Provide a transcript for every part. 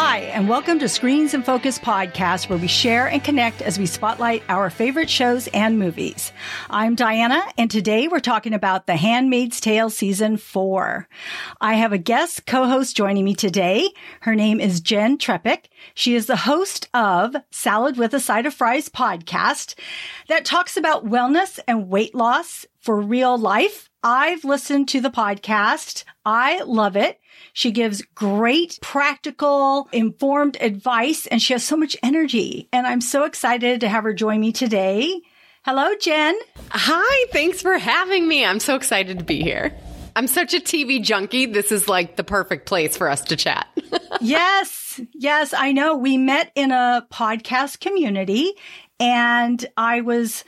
Hi, and welcome to Screens and Focus podcast, where we share and connect as we spotlight our favorite shows and movies. I'm Diana, and today we're talking about The Handmaid's Tale Season 4. I have a guest co-host joining me today. Her name is Jen Trepik. She is the host of Salad with a Side of Fries podcast that talks about wellness and weight loss for real life. I've listened to the podcast. I love it. She gives great, practical, informed advice, and she has so much energy. And I'm so excited to have her join me today. Hello, Jen. Hi, thanks for having me. I'm so excited to be here. I'm such a TV junkie. This is like the perfect place for us to chat. Yes, I know. We met in a podcast community, and I was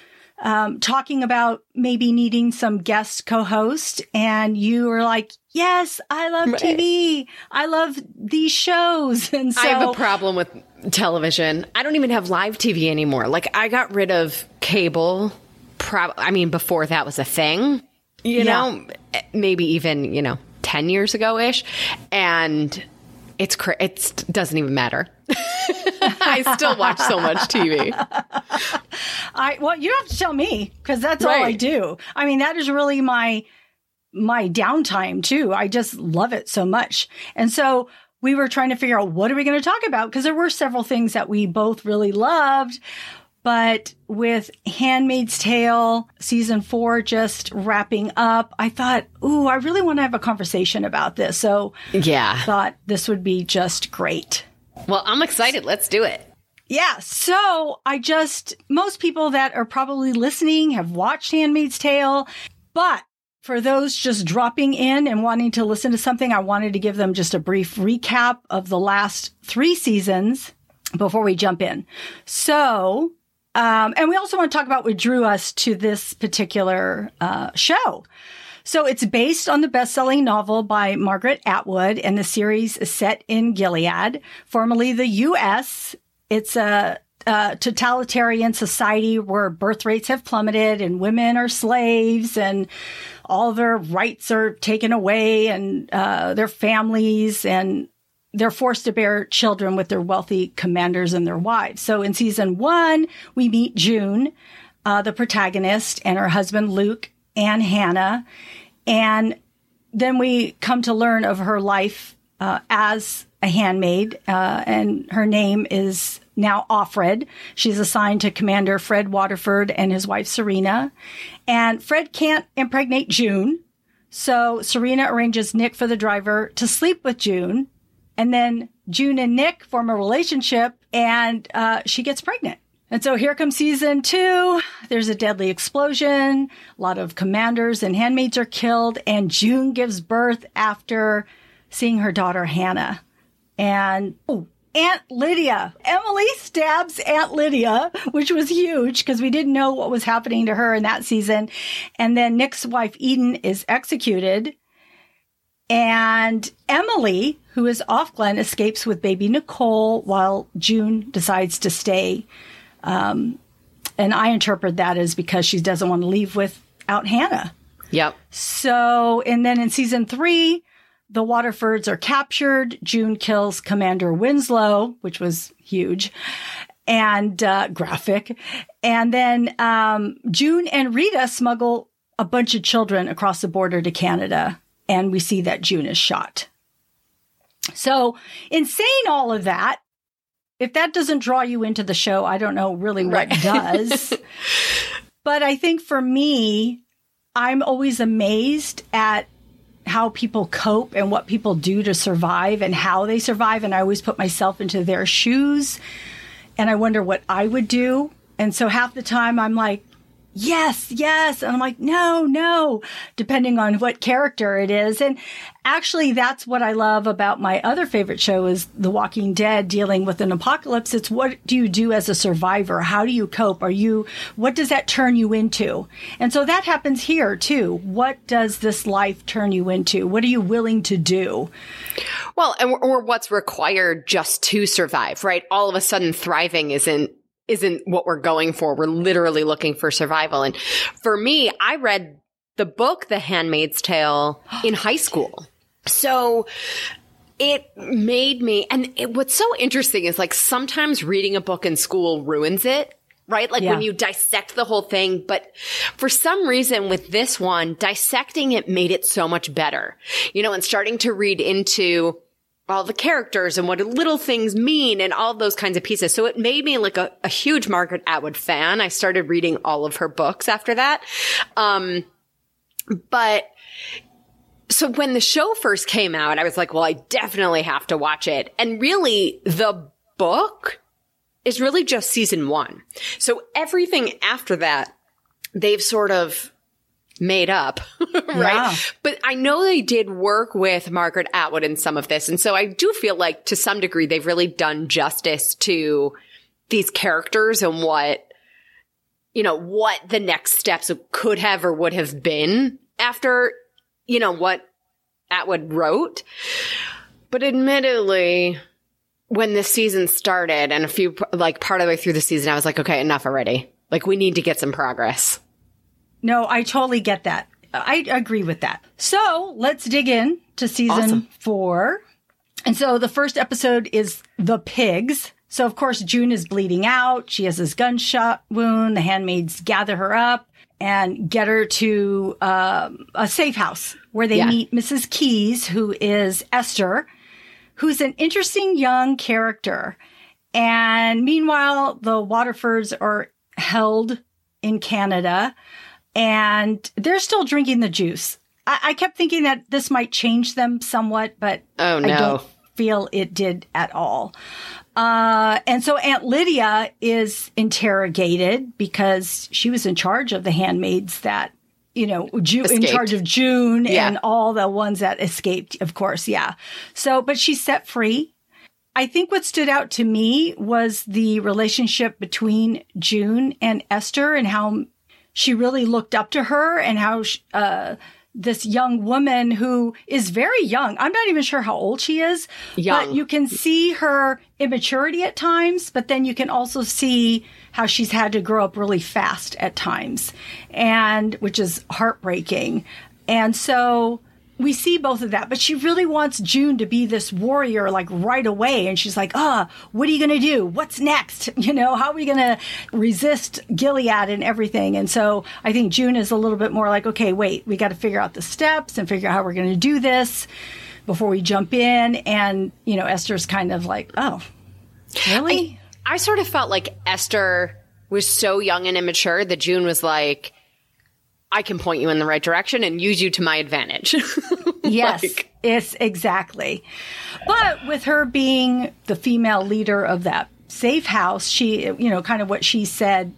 talking about maybe needing some guest co-host, and you were like, yes, I love TV. I love these shows. And so I have a problem with television. I don't even have live TV anymore. Like, I got rid of cable. Before that was a thing, you know, maybe even, 10 years ago-ish. And it doesn't even matter. I still watch so much TV. Well, you don't have to tell me, because that's all I do. I mean, that is really my downtime too. I just love it so much. And so we were trying to figure out, what are we going to talk about? Because there were several things that we both really loved. But with Handmaid's Tale Season 4 just wrapping up, I thought, I really want to have a conversation about this. So I thought this would be just great. Well, I'm excited. Let's do it. Yeah. So most people that are probably listening have watched Handmaid's Tale, but for those just dropping in and wanting to listen to something, I wanted to give them just a brief recap of the last 3 seasons before we jump in. So, and we also want to talk about what drew us to this particular show. So it's based on the best-selling novel by Margaret Atwood, and the series is set in Gilead, formerly the U.S. It's a totalitarian society where birth rates have plummeted and women are slaves and all their rights are taken away, and their families, and they're forced to bear children with their wealthy commanders and their wives. So in season 1, we meet June, the protagonist, and her husband, Luke, and Hannah. And then we come to learn of her life as a handmaid, and her name is now Offred. She's assigned to Commander Fred Waterford and his wife, Serena. And Fred can't impregnate June, so Serena arranges Nick for the driver to sleep with June. And then June and Nick form a relationship, and she gets pregnant. And so here comes season 2. There's a deadly explosion. A lot of commanders and handmaids are killed. And June gives birth after seeing her daughter, Hannah. And Aunt Lydia. Emily stabs Aunt Lydia, which was huge because we didn't know what was happening to her in that season. And then Nick's wife, Eden, is executed. And Emily, who is off Glen, escapes with baby Nicole while June decides to stay. And I interpret that as because she doesn't want to leave without Hannah. Yep. So, and then in season 3, the Waterfords are captured. June kills Commander Winslow, which was huge and graphic. And then June and Rita smuggle a bunch of children across the border to Canada. And we see that June is shot. So, in saying all of that, if that doesn't draw you into the show, I don't know really what does. But I think for me, I'm always amazed at how people cope and what people do to survive and how they survive. And I always put myself into their shoes, and I wonder what I would do. And so half the time I'm like, yes. And I'm like, no, depending on what character it is. And actually, that's what I love about my other favorite show is The Walking Dead, dealing with an apocalypse. It's what do you do as a survivor? How do you cope? What does that turn you into? And so that happens here too. What does this life turn you into? What are you willing to do? Well, or what's required just to survive, right? All of a sudden, thriving isn't what we're going for. We're literally looking for survival. And for me, I read the book, The Handmaid's Tale, in high school. So It made me, and what's so interesting is, like, sometimes reading a book in school ruins it, right? Like, when you dissect the whole thing. But for some reason with this one, dissecting it made it so much better, you know, and starting to read into all the characters and what little things mean and all those kinds of pieces. So it made me like a huge Margaret Atwood fan. I started reading all of her books after that. So when the show first came out, I was like, well, I definitely have to watch it. And really, the book is really just season one. So everything after that, they've sort of made up, right? Yeah. But I know they did work with Margaret Atwood in some of this. And so I do feel like, to some degree, they've really done justice to these characters and what, you know, what the next steps could have or would have been after, you know, what Atwood wrote. But admittedly, when the season started and part of the way through the season, I was like, okay, enough already. Like, we need to get some progress. No, I totally get that. I agree with that. So let's dig in to season four. And so the first episode is The Pigs. So, of course, June is bleeding out. She has this gunshot wound. The handmaids gather her up and get her to a safe house where they meet Mrs. Keys, who is Esther, who's an interesting young character. And meanwhile, the Waterfords are held in Canada, and they're still drinking the juice. I kept thinking that this might change them somewhat, but I don't feel it did at all. And so Aunt Lydia is interrogated because she was in charge of the handmaids that, you know, in charge of June and all the ones that escaped, of course. Yeah. So, but she's set free. I think what stood out to me was the relationship between June and Esther and how she really looked up to her and how, this young woman who is very young. I'm not even sure how old she is, but you can see her immaturity at times, but then you can also see how she's had to grow up really fast at times, and which is heartbreaking. And so we see both of that, but she really wants June to be this warrior, like, right away. And she's like, what are you going to do? What's next? You know, how are we going to resist Gilead and everything? And so I think June is a little bit more like, okay, wait, we got to figure out the steps and figure out how we're going to do this before we jump in. And, you know, Esther's kind of like, oh, really? I sort of felt like Esther was so young and immature that June was like, I can point you in the right direction and use you to my advantage. Yes, it's exactly. But with her being the female leader of that safe house, she, you know, kind of what she said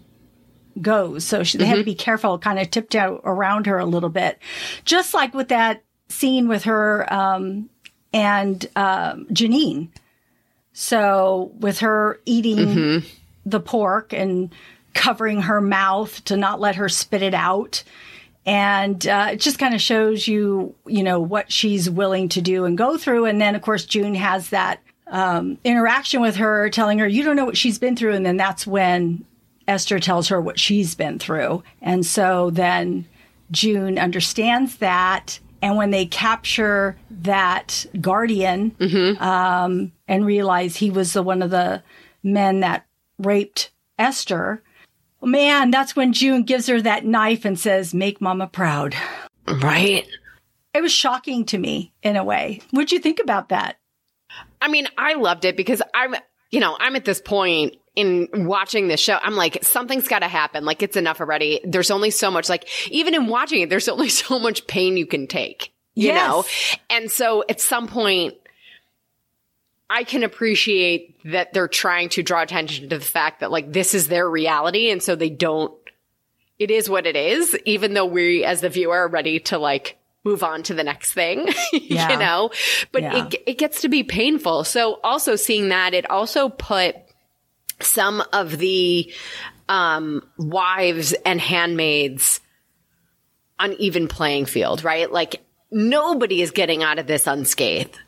goes. So they had to be careful, kind of tiptoe around her a little bit. Just like with that scene with her and Janine. So with her eating the pork and covering her mouth to not let her spit it out. And it just kind of shows you, you know, what she's willing to do and go through. And then, of course, June has that interaction with her, telling her, you don't know what she's been through. And then that's when Esther tells her what she's been through. And so then June understands that. And when they capture that guardian and realize he was the one of the men that raped Esther, man, that's when June gives her that knife and says, make Mama proud. Right. It was shocking to me in a way. What'd you think about that? I mean, I loved it because I'm at this point in watching this show. I'm like, something's got to happen. Like, it's enough already. There's only so much, like, even in watching it, there's only so much pain you can take, you know? And so at some point, I can appreciate that they're trying to draw attention to the fact that, like, this is their reality. And so it is what it is, even though we as the viewer are ready to, like, move on to the next thing, you know, but it gets to be painful. So also seeing that, it also put some of the wives and handmaids on even playing field, right? Like, nobody is getting out of this unscathed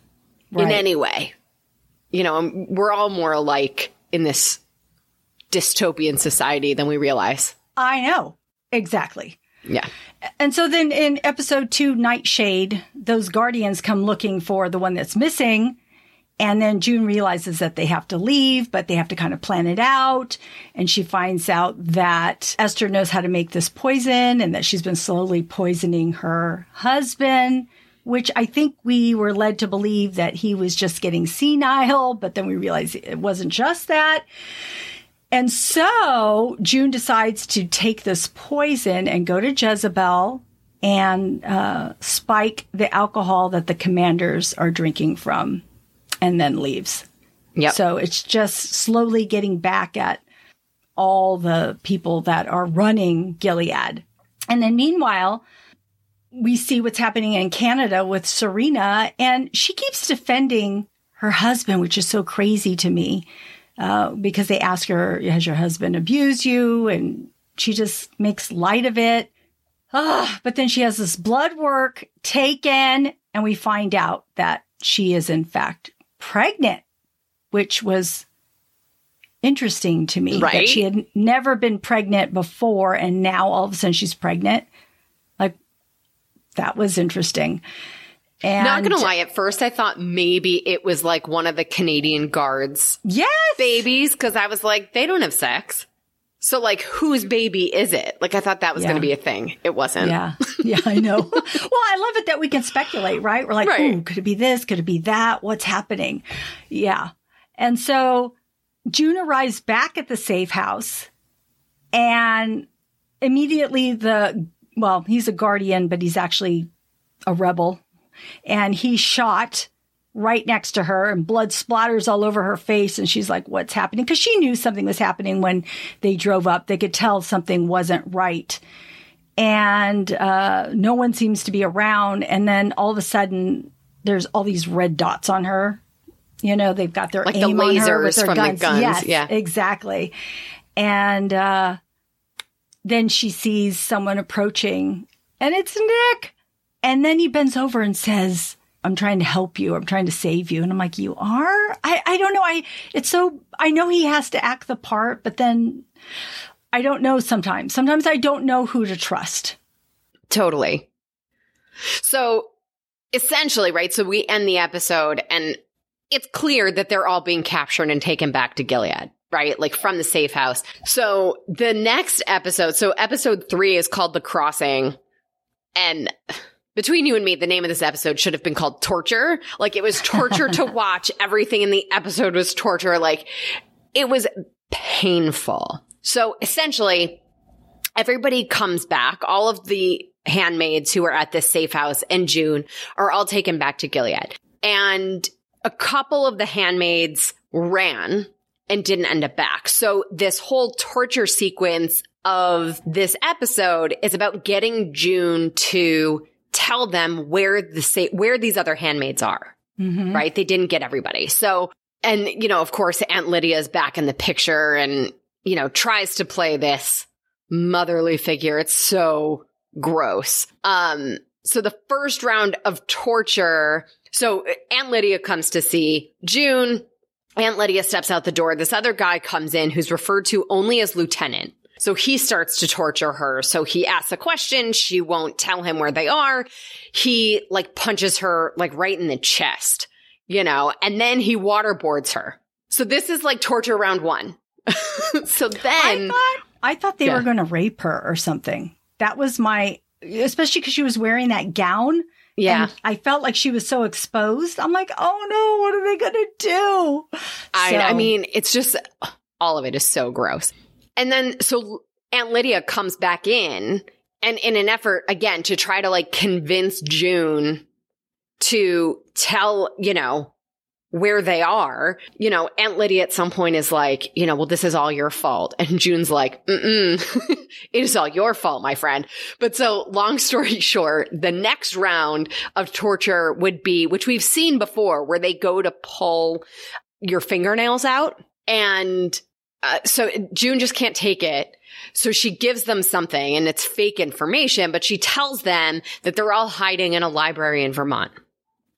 in any way. You know, we're all more alike in this dystopian society than we realize. I know. Exactly. Yeah. And so then in episode 2, Nightshade, those guardians come looking for the one that's missing. And then June realizes that they have to leave, but they have to kind of plan it out. And she finds out that Esther knows how to make this poison and that she's been slowly poisoning her husband, which I think we were led to believe that he was just getting senile. But then we realize it wasn't just that. And so June decides to take this poison and go to Jezebel and spike the alcohol that the commanders are drinking from. And then leaves. Yep. So it's just slowly getting back at all the people that are running Gilead. And then meanwhile, we see what's happening in Canada with Serena. And she keeps defending her husband, which is so crazy to me. Because they ask her, has your husband abused you? And she just makes light of it. Ugh. But then she has this blood work taken. And we find out that she is, in fact, pregnant, which was interesting to me, right? That she had never been pregnant before, and now all of a sudden she's pregnant. Like, that was interesting. And not gonna lie, at first I thought maybe it was like one of the Canadian guards' babies, because I was like, they don't have sex, so like, whose baby is it? Like, I thought that was going to be a thing. It wasn't. Yeah, I know. Well, I love it that we can speculate, right? We're like, right. Ooh, could it be this? Could it be that? What's happening? Yeah. And so June arrives back at the safe house, and immediately he's a guardian, but he's actually a rebel, and he's shot right next to her, and blood splatters all over her face. And she's like, what's happening? Because she knew something was happening when they drove up. They could tell something wasn't right. And no one seems to be around. And then all of a sudden, there's all these red dots on her. You know, they've got their like aim the lasers on her with their guns. The guns. Yes, yeah. Exactly. And then she sees someone approaching, and it's Nick. And then he bends over and says, I'm trying to help you. I'm trying to save you. And I'm like, you are? I don't know. I know he has to act the part, but then I don't know sometimes. Sometimes I don't know who to trust. Totally. So essentially, right? So we end the episode, and it's clear that they're all being captured and taken back to Gilead, right? Like, from the safe house. So the next episode, so episode 3 is called The Crossing, and... between you and me, the name of this episode should have been called Torture. Like, it was torture to watch. Everything in the episode was torture. Like, it was painful. So essentially, everybody comes back. All of the handmaids who are at this safe house in June are all taken back to Gilead. And a couple of the handmaids ran and didn't end up back. So this whole torture sequence of this episode is about getting June to... tell them where these other handmaids are, mm-hmm. right? They didn't get everybody. So, and, you know, of course, Aunt Lydia's back in the picture and, you know, tries to play this motherly figure. It's so gross. So the first round of torture, so Aunt Lydia comes to see June. Aunt Lydia steps out the door. This other guy comes in who's referred to only as Lieutenant. So he starts to torture her. So he asks a question. She won't tell him where they are. He like punches her like right in the chest, you know, and then he waterboards her. So this is like torture round 1. So then I thought they were going to rape her or something. That was my, especially because she was wearing that gown. Yeah. And I felt like she was so exposed. I'm like, oh no, what are they going to do? I mean, it's just, all of it is so gross. And then, so Aunt Lydia comes back in, and in an effort, again, to try to, like, convince June to tell, you know, where they are, you know, Aunt Lydia at some point is like, you know, well, this is all your fault. And June's like, it is all your fault, my friend. But so, long story short, the next round of torture would be, which we've seen before, where they go to pull your fingernails out, and... So June just can't take it. So she gives them something, and it's fake information, but she tells them that they're all hiding in a library in Vermont.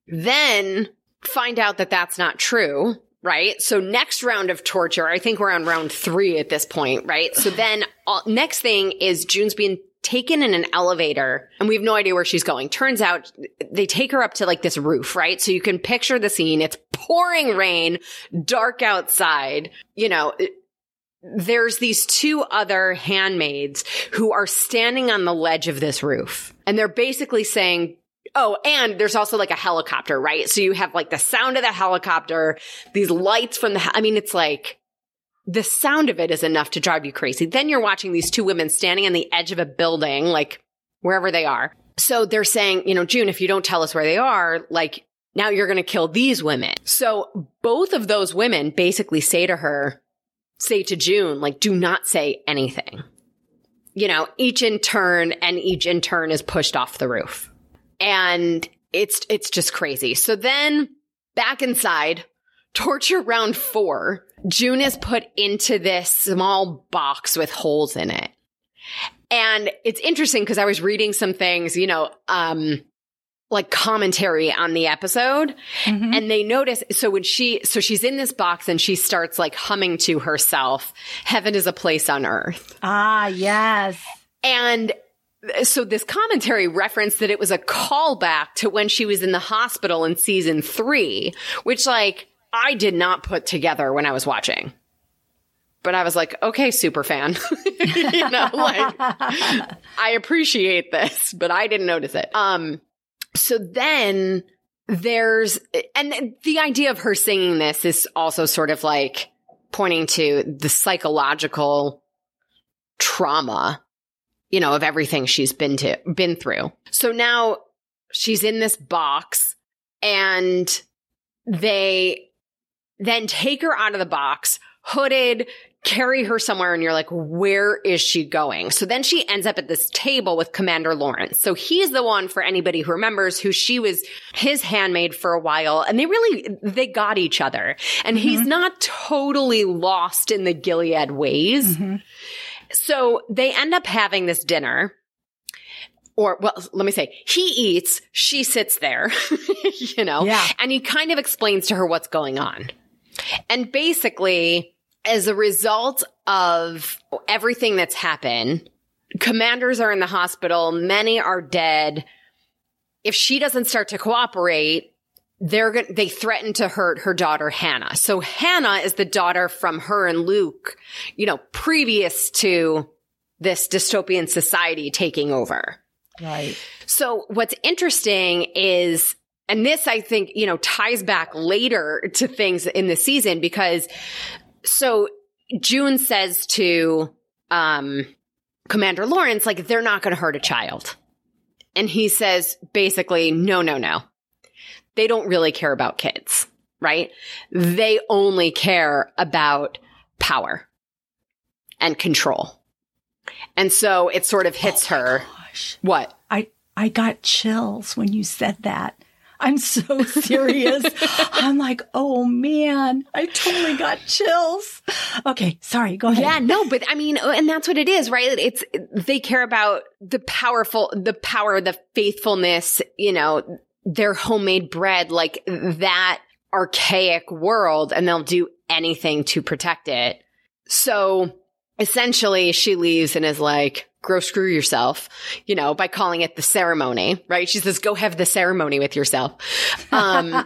Then find out that that's not true, right? So next round of torture, I think we're on round 3 at this point, right? So then next thing is June's being taken in an elevator, and we have no idea where she's going. Turns out they take her up to like this roof, right? So you can picture the scene. It's pouring rain, dark outside, you know, there's these two other handmaids who are standing on the ledge of this roof. And they're basically saying, oh, and there's also like a helicopter, right? So you have like the sound of the helicopter, these lights from the, I mean, it's like the sound of it is enough to drive you crazy. Then you're watching these two women standing on the edge of a building, like wherever they are. So they're saying, you know, June, if you don't tell us where they are, like now you're going to kill these women. So both of those women basically say to her, say to June, like, do not say anything. You know, each in turn, and each in turn is pushed off the roof. And it's just crazy. So then back inside, torture round 4, June is put into this small box with holes in it. And it's interesting because I was reading some things, you know, like commentary on the episode. Mm-hmm. And they notice, so when she's in this box and she starts like humming to herself, heaven is a place on earth. Ah, yes. And so this commentary referenced that it was a callback to when she was in the hospital in season 3, which like I did not put together when I was watching. But I was like, okay, super fan. You know, like I appreciate this, but I didn't notice it. So then there's – and the idea of her singing this is also sort of like pointing to the psychological trauma, you know, of everything she's been through. So now she's in this box and they then take her out of the box, hooded, carry her somewhere, and you're like, where is she going? So then she ends up at this table with Commander Lawrence. So he's the one, for anybody who remembers, who she was his handmaid for a while. And they got each other. And mm-hmm. he's not totally lost in the Gilead ways. Mm-hmm. So they end up having this dinner. Or, well, let me say, he eats, she sits there, you know, yeah. And he kind of explains to her what's going on. And basically, as a result of everything that's happened, commanders are in the hospital. Many are dead. If she doesn't start to cooperate, they threaten to hurt her daughter, Hannah. So Hannah is the daughter from her and Luke, you know, previous to this dystopian society taking over. Right. So what's interesting is, and this, I think, you know, ties back later to things in the season because – so June says to Commander Lawrence, like, they're not going to hurt a child. And he says, basically, no. They don't really care about kids, right? They only care about power and control. And so it sort of hits her. Gosh. What? I got chills when you said that. I'm so serious. I'm like, oh, man, I totally got chills. Okay, sorry, go ahead. Yeah, no, but I mean, and that's what it is, right? It's they care about the powerful, the power, the faithfulness, you know, their homemade bread, like that archaic world, and they'll do anything to protect it. So essentially, she leaves and is like, go screw yourself, you know, by calling it the ceremony, right? She says, go have the ceremony with yourself. And,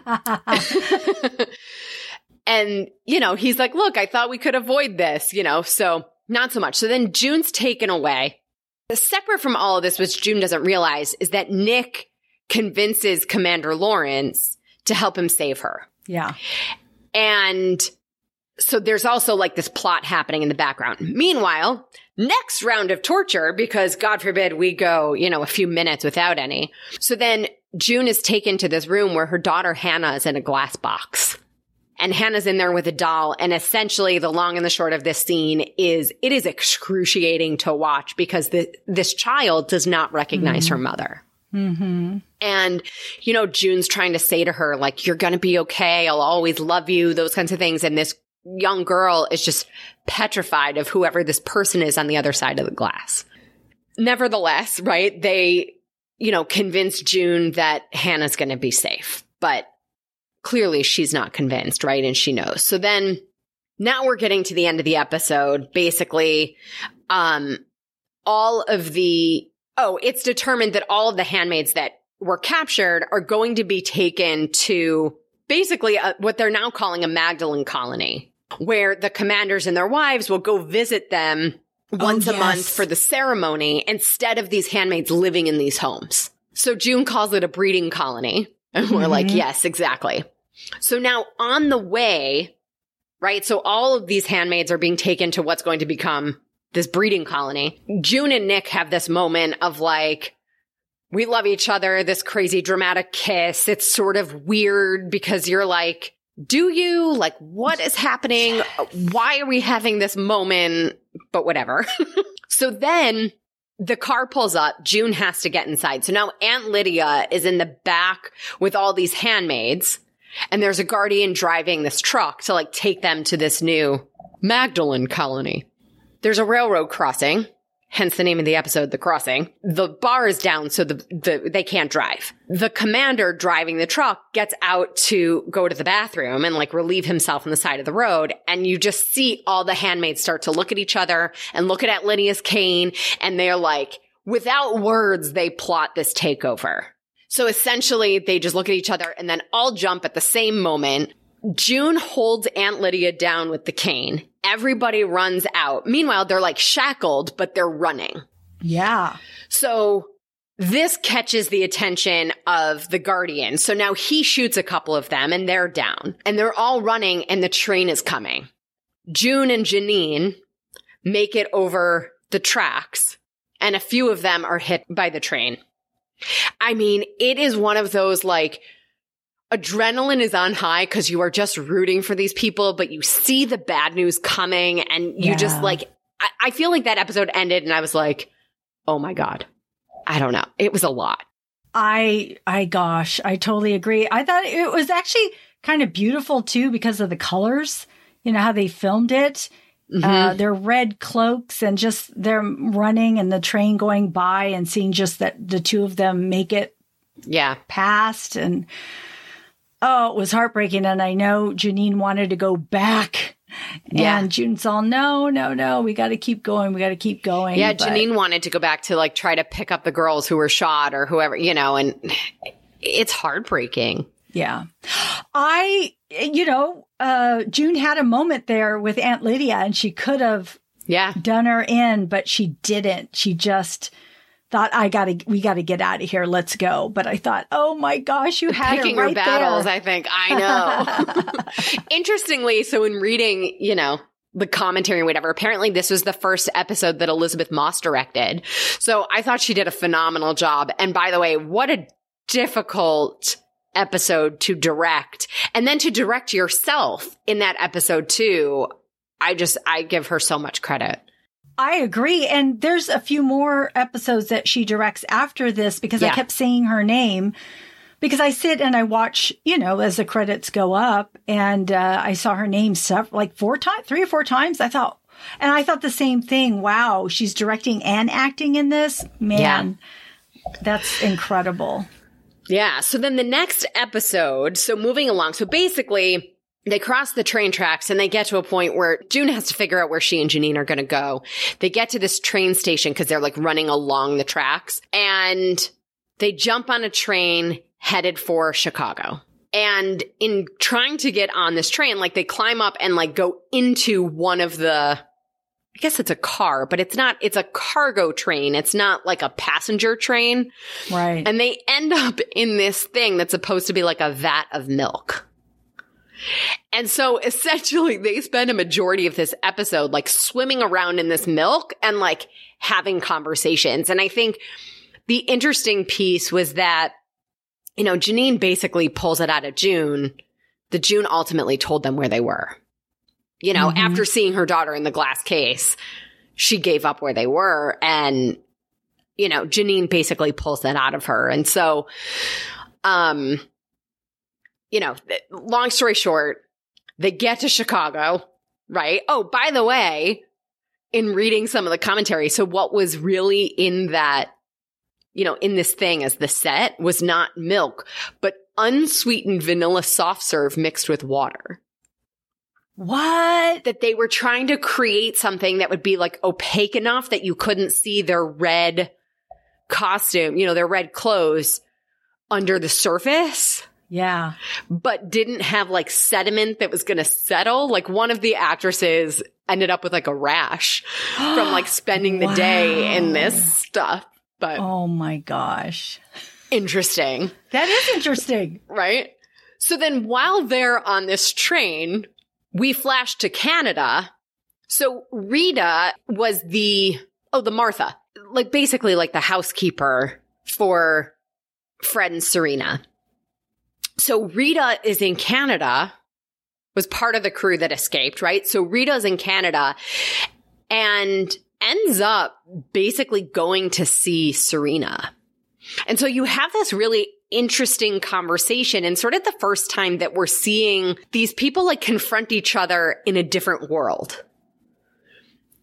you know, he's like, look, I thought we could avoid this, you know, so not so much. So then June's taken away. Separate from all of this, which June doesn't realize, is that Nick convinces Commander Lawrence to help him save her. Yeah. And so there's also like this plot happening in the background. Meanwhile, next round of torture, because God forbid we go, you know, a few minutes without any. So then June is taken to this room where her daughter Hannah is in a glass box. And Hannah's in there with a doll. And essentially the long and the short of this scene is it is excruciating to watch because this child does not recognize mm-hmm. her mother. Mm-hmm. And, you know, June's trying to say to her, like, you're going to be okay. I'll always love you. Those kinds of things. And this young girl is just petrified of whoever this person is on the other side of the glass. Nevertheless, right, they, you know, convince June that Hannah's going to be safe. But clearly she's not convinced, right? And she knows. So then now we're getting to the end of the episode. Basically, it's determined that all of the handmaids that were captured are going to be taken to basically what they're now calling a Magdalene colony, where the commanders and their wives will go visit them once a month for the ceremony instead of these handmaids living in these homes. So June calls it a breeding colony. And we're like, yes, exactly. So now on the way, right? So all of these handmaids are being taken to what's going to become this breeding colony. June and Nick have this moment of like, we love each other, this crazy dramatic kiss. It's sort of weird because you're like, do you? Like, what is happening? Why are we having this moment? But whatever. So then the car pulls up. June has to get inside. So now Aunt Lydia is in the back with all these handmaids. And there's a guardian driving this truck to like take them to this new Magdalene colony. There's a railroad crossing, hence the name of the episode, The Crossing. The bar is down, so they can't drive. The commander driving the truck gets out to go to the bathroom and like relieve himself on the side of the road. And you just see all the handmaids start to look at each other and look at Aunt Lydia's cane. And they're like, without words, they plot this takeover. So essentially, they just look at each other and then all jump at the same moment. June holds Aunt Lydia down with the cane. Everybody runs out. Meanwhile, they're like shackled, but they're running. Yeah. So this catches the attention of the guardian. So now he shoots a couple of them and they're down. And they're all running and the train is coming. June and Janine make it over the tracks and a few of them are hit by the train. I mean, it is one of those like adrenaline is on high because you are just rooting for these people, but you see the bad news coming and you just like, I feel like that episode ended and I was like, oh my God, I don't know. It was a lot. Gosh, I totally agree. I thought it was actually kind of beautiful too because of the colors, you know, how they filmed it. Their red cloaks and just them running and the train going by and seeing just that the two of them make it past. And, oh, it was heartbreaking. And I know Janine wanted to go back. And June's all, no, we got to keep going. Yeah, but Janine wanted to go back to like try to pick up the girls who were shot or whoever, you know, and it's heartbreaking. Yeah. June had a moment there with Aunt Lydia and she could have done her in, but she didn't. She just thought, we got to get out of here. Let's go. But I thought, oh my gosh, you had picking it right your battles, there. I think. I know. Interestingly, so in reading, you know, the commentary and whatever, apparently this was the first episode that Elizabeth Moss directed. So I thought she did a phenomenal job. And by the way, what a difficult episode to direct and then to direct yourself in that episode too. I give her so much credit. I agree. And there's a few more episodes that she directs after this because I kept saying her name because I sit and I watch, you know, as the credits go up and I saw her name like 3 or 4 times. I thought the same thing. Wow. She's directing and acting in this, man. Yeah. That's incredible. Yeah. So then the next episode, so moving along. So basically, they cross the train tracks and they get to a point where June has to figure out where she and Janine are going to go. They get to this train station because they're like running along the tracks and they jump on a train headed for Chicago. And in trying to get on this train, like they climb up and like go into one of the, I guess it's a car, but it's a cargo train. It's not like a passenger train. Right. And they end up in this thing that's supposed to be like a vat of milk. And so essentially they spend a majority of this episode like swimming around in this milk and like having conversations. And I think the interesting piece was that, you know, Janine basically pulls it out of June. The June ultimately told them where they were. You know, after seeing her daughter in the glass case, she gave up where they were. And, you know, Janine basically pulls that out of her. And so, you know, long story short, they get to Chicago, right? Oh, by the way, in reading some of the commentary, so what was really in that, you know, in this thing as the set was not milk, but unsweetened vanilla soft serve mixed with water. What? That they were trying to create something that would be like opaque enough that you couldn't see their red costume, you know, their red clothes under the surface. Yeah. But didn't have like sediment that was going to settle. Like one of the actresses ended up with like a rash from like spending the day in this stuff. But oh my gosh. Interesting. That is interesting. Right? So then while they're on this train, we flash to Canada. So Rita was the Martha, like basically like the housekeeper for Fred and Serena. So Rita is in Canada, was part of the crew that escaped, right? So Rita's in Canada and ends up basically going to see Serena. And so you have this really interesting conversation and sort of the first time that we're seeing these people like confront each other in a different world.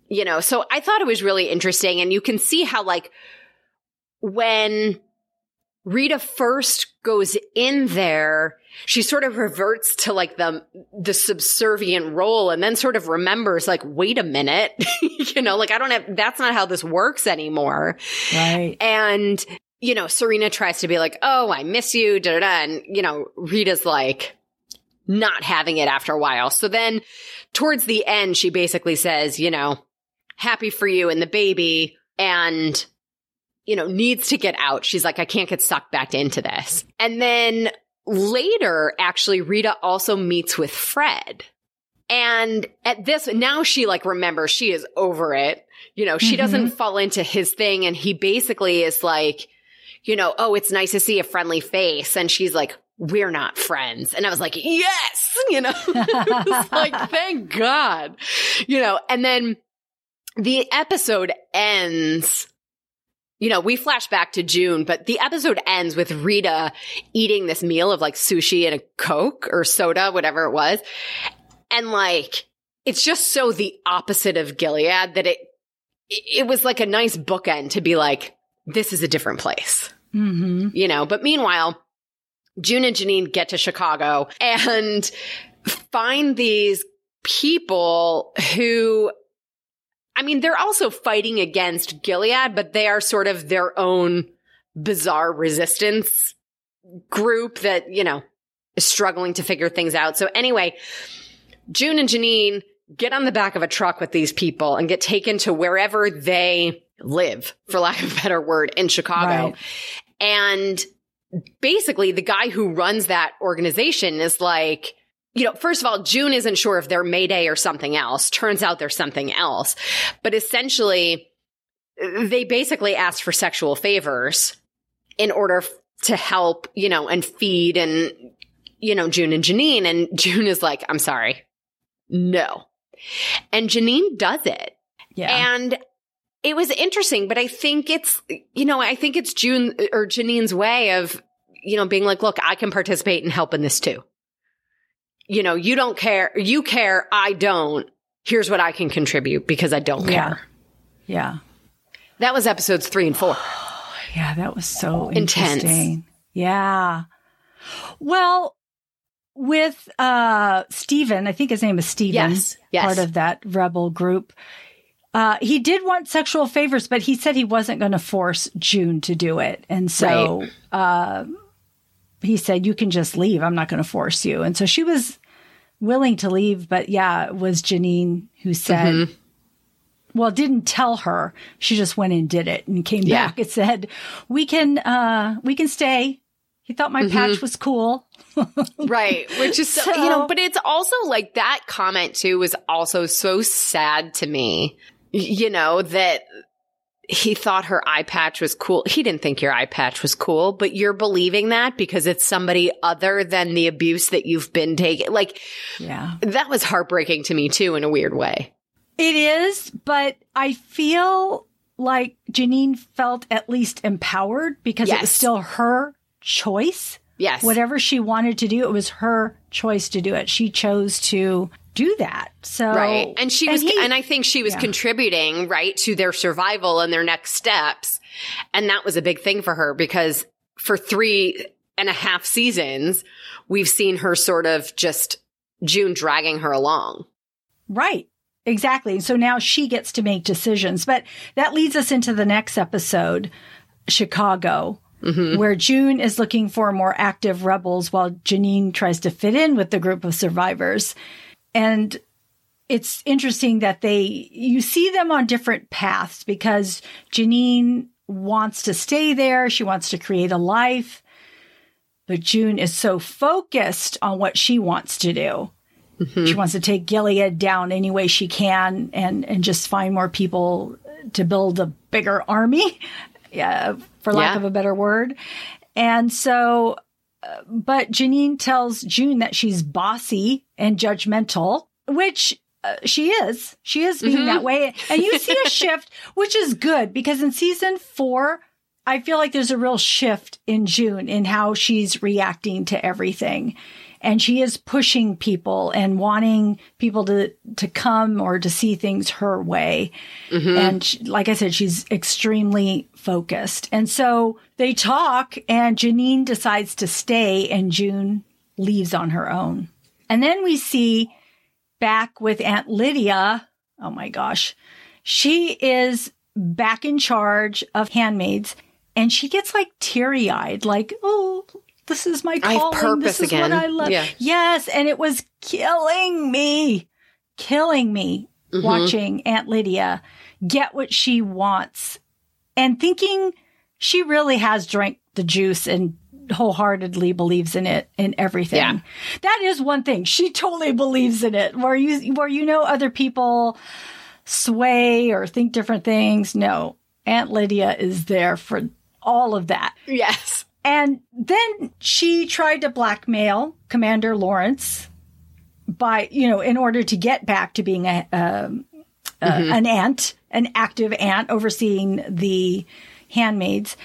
You know, so I thought it was really interesting. And you can see how like when Rita first goes in there, she sort of reverts to like the subservient role and then sort of remembers like, wait a minute, you know, like I don't have, that's not how this works anymore. Right. And, you know, Serena tries to be like, oh, I miss you, da da da. And, you know, Rita's like not having it after a while. So then towards the end, she basically says, you know, happy for you and the baby and, you know, needs to get out. She's like, I can't get sucked back into this. And then later, actually, Rita also meets with Fred. And at this, now she like remembers she is over it. You know, she doesn't fall into his thing. And he basically is like, you know, oh, it's nice to see a friendly face. And she's like, we're not friends. And I was like, yes, you know, it's like, thank God, you know, and then the episode ends, you know, we flash back to June, but the episode ends with Rita eating this meal of like sushi and a Coke or soda, whatever it was. And like, it's just so the opposite of Gilead that it was like a nice bookend to be like, this is a different place, you know, but meanwhile, June and Janine get to Chicago and find these people who, I mean, they're also fighting against Gilead, but they are sort of their own bizarre resistance group that, you know, is struggling to figure things out. So anyway, June and Janine get on the back of a truck with these people and get taken to wherever they live, for lack of a better word, in Chicago. Right. And basically, the guy who runs that organization is like, you know, first of all, June isn't sure if they're Mayday or something else. Turns out there's something else. But essentially, they basically asked for sexual favors in order to help, you know, and feed and, you know, June and Janine. And June is like, I'm sorry, no. And Janine does it. Yeah. And it was interesting, but I think it's, you know, I think it's June or Janine's way of, you know, being like, look, I can participate in helping this too. You know, you don't care. You care. I don't. Here's what I can contribute because I don't care. Yeah. That was episodes 3 and 4. Yeah, that was so intense. Yeah. Well, with Stephen, I think his name is Stephen, yes. part of that rebel group. He did want sexual favors, but he said he wasn't going to force June to do it. And so he said, you can just leave. I'm not going to force you. And so she was willing to leave. But yeah, it was Janine who said, well, didn't tell her. She just went and did it and came back and said, we can stay. He thought my patch was cool. Right. Which is, so, you know, but it's also like that comment too was also so sad to me. You know, that he thought her eye patch was cool. He didn't think your eye patch was cool, but you're believing that because it's somebody other than the abuse that you've been taking. Like, yeah, that was heartbreaking to me too in a weird way. It is, but I feel like Janine felt at least empowered because it was still her choice. Yes. Whatever she wanted to do, it was her choice to do it. She chose to do that. So right. And she was, and I think she was contributing, right, to their survival and their next steps. And that was a big thing for her because for 3.5 seasons, we've seen her sort of just June dragging her along. Right. Exactly. So now she gets to make decisions. But that leads us into the next episode, Chicago. Mm-hmm. Where June is looking for more active rebels while Janine tries to fit in with the group of survivors. And it's interesting that you see them on different paths, because Janine wants to stay there. She wants to create a life. But June is so focused on what she wants to do. Mm-hmm. She wants to take Gilead down any way she can and just find more people to build a bigger army, for lack of a better word. And so, but Janine tells June that she's bossy and judgmental, which she is. She is being that way. And you see a shift, which is good, because in season 4, I feel like there's a real shift in June in how she's reacting to everything. And she is pushing people and wanting people to come or to see things her way. Mm-hmm. And she, like I said, she's extremely focused. And so they talk, and Janine decides to stay, and June leaves on her own. And then we see back with Aunt Lydia. Oh, my gosh. She is back in charge of handmaids, and she gets like teary-eyed, like, oh, this is my calling. This is again. What I love. Yeah. Yes. And it was killing me watching Aunt Lydia get what she wants and thinking she really has drank the juice and wholeheartedly believes in it and everything. Yeah. That is one thing. She totally believes in it. Where other people sway or think different things. No, Aunt Lydia is there for all of that. Yes. And then she tried to blackmail Commander Lawrence by, in order to get back to being an active aunt overseeing the handmaids.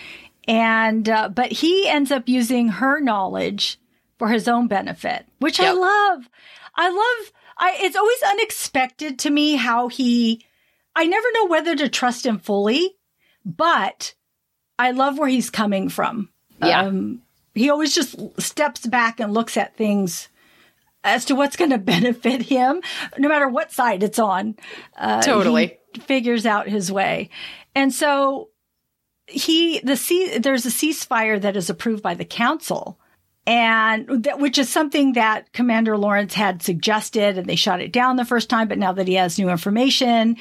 And but he ends up using her knowledge for his own benefit, which I love. It's always unexpected to me how I never know whether to trust him fully, but I love where he's coming from. Yeah. He always just steps back and looks at things as to what's going to benefit him, no matter what side it's on. Totally. He figures out his way. And so there's a ceasefire that is approved by the council, and which is something that Commander Lawrence had suggested, and they shot it down the first time. But now that he has new information,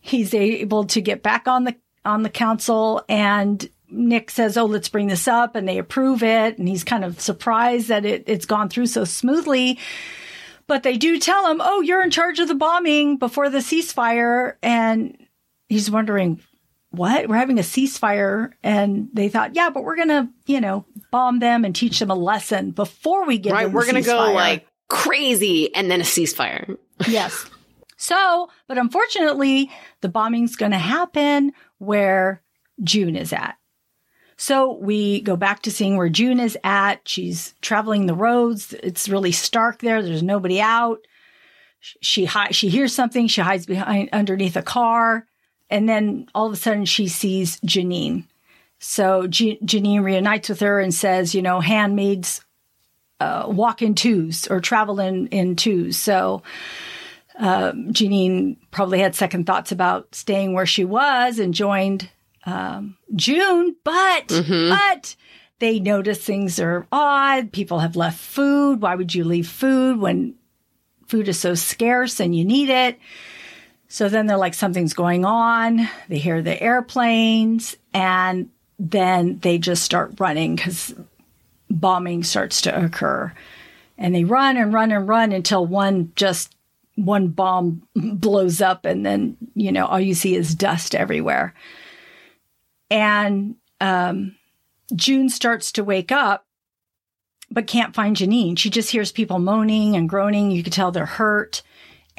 he's able to get back on the council, and Nick says, oh, let's bring this up, and they approve it. And he's kind of surprised that it's gone through so smoothly. But they do tell him, oh, you're in charge of the bombing before the ceasefire. And he's wondering, what? We're having a ceasefire. And they thought, yeah, but we're going to, bomb them and teach them a lesson before we get right. We're going to go like crazy and then a ceasefire. Yes. So, but unfortunately, the bombing's going to happen where June is at. So we go back to seeing where June is at. She's traveling the roads. It's really stark there. There's nobody out. She hears something. She hides underneath a car. And then all of a sudden she sees Janine. So Janine reunites with her and says, handmaids walk in twos or travel in twos. So Janine probably had second thoughts about staying where she was and joined June, but they notice things are odd. People have left food. Why would you leave food when food is so scarce and you need it? So then they're like, something's going on. They hear the airplanes, and then they just start running because bombing starts to occur. And they run and run and run until one bomb blows up, and then, all you see is dust everywhere. And June starts to wake up, but can't find Janine. She just hears people moaning and groaning. You can tell they're hurt.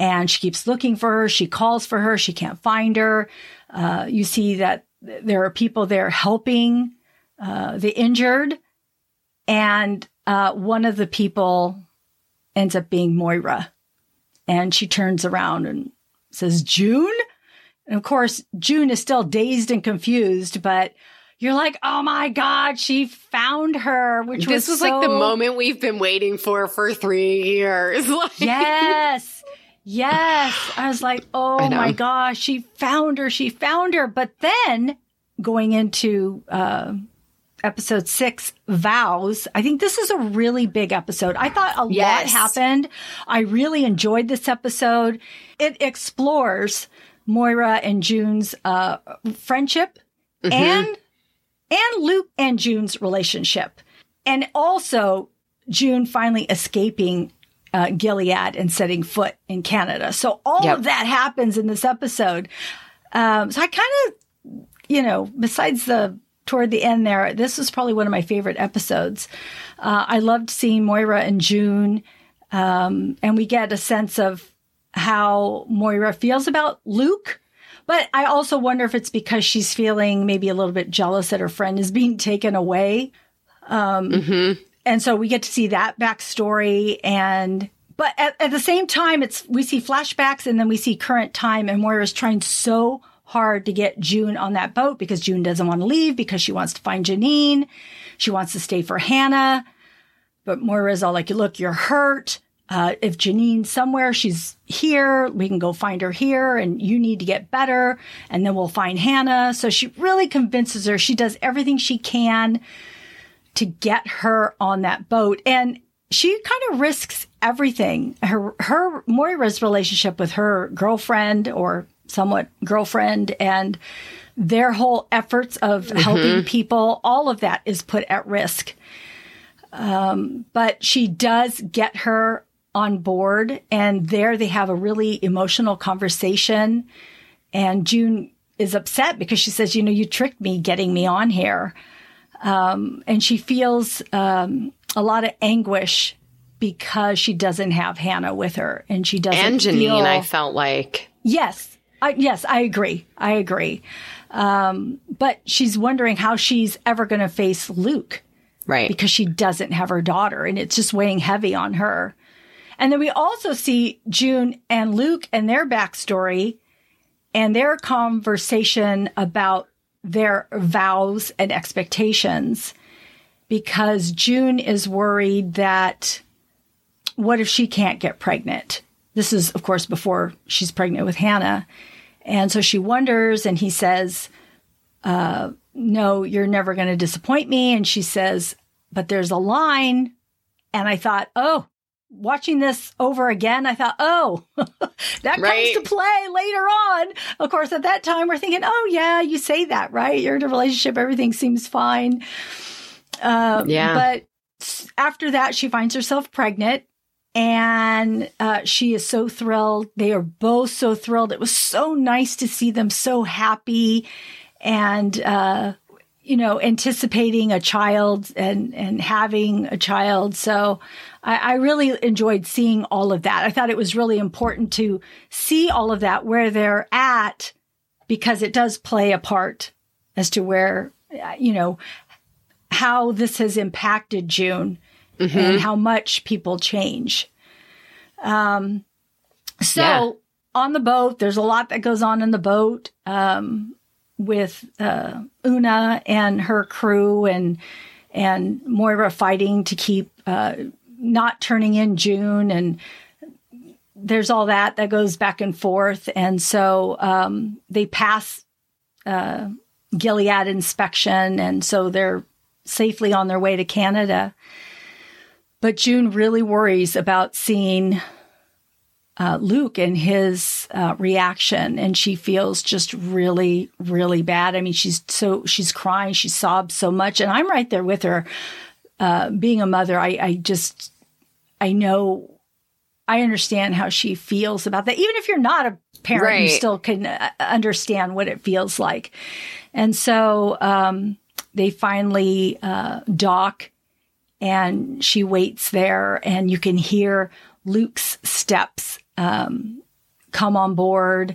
And she keeps looking for her. She calls for her. She can't find her. You see that there are people there helping the injured. And one of the people ends up being Moira. And she turns around and says, June? And of course, June is still dazed and confused, but you're like, oh my God, she found her, which was like the moment we've been waiting for 3 years. Yes. Yes. I was like, oh my gosh, she found her. But then going into episode 6, Vows. I think this is a really big episode. I thought a lot happened. I really enjoyed this episode. It explores Moira and June's friendship and Luke and June's relationship. And also June finally escaping Gilead and setting foot in Canada. So all of that happens in this episode. So I kind of, besides toward the end there, this is probably one of my favorite episodes. I loved seeing Moira and June. And we get a sense of how Moira feels about Luke. But I also wonder if it's because she's feeling maybe a little bit jealous that her friend is being taken away. And so we get to see that backstory, but at the same time, we see flashbacks and then we see current time, and Moira's trying so hard to get June on that boat because June doesn't want to leave because she wants to find Janine. She wants to stay for Hannah, but Moira's all like, look, you're hurt. If Janine's somewhere, she's here. We can go find her here, and you need to get better, and then we'll find Hannah. So she really convinces her. She does everything she can to get her on that boat. And she kind of risks everything. Moira's relationship with her girlfriend or somewhat girlfriend and their whole efforts of helping people, all of that is put at risk. But she does get her on board, and there they have a really emotional conversation. And June is upset because she says, you tricked me getting me on here. And she feels a lot of anguish because she doesn't have Hannah with her, and she doesn't. And Janine, I felt like yes, I agree. But she's wondering how she's ever going to face Luke, right? Because she doesn't have her daughter, and it's just weighing heavy on her. And then we also see June and Luke and their backstory and their conversation about their vows and expectations, because June is worried that what if she can't get pregnant? This is, of course, before she's pregnant with Hannah. And so she wonders, and he says, no, you're never going to disappoint me. And she says, but there's a line. And I thought, watching this over again, I thought, that comes to play later on. Of course, at that time, we're thinking, you say that, right? You're in a relationship. Everything seems fine. But after that, she finds herself pregnant, and she is so thrilled. They are both so thrilled. It was so nice to see them so happy and, anticipating a child and having a child. So I really enjoyed seeing all of that. I thought it was really important to see all of that, where they're at, because it does play a part as to where, how this has impacted June and how much people change. On the boat, there's a lot that goes on in the boat. With Una and her crew and Moira fighting to keep not turning in June. And there's all that goes back and forth. And so they pass Gilead inspection, and so they're safely on their way to Canada. But June really worries about seeing Luke and his reaction, and she feels just really, really bad. I mean, she's crying, she sobs so much, and I'm right there with her. Being a mother, I know, I understand how she feels about that. Even if you're not a parent, you still can understand what it feels like. And so they finally dock, and she waits there, and you can hear Luke's steps come on board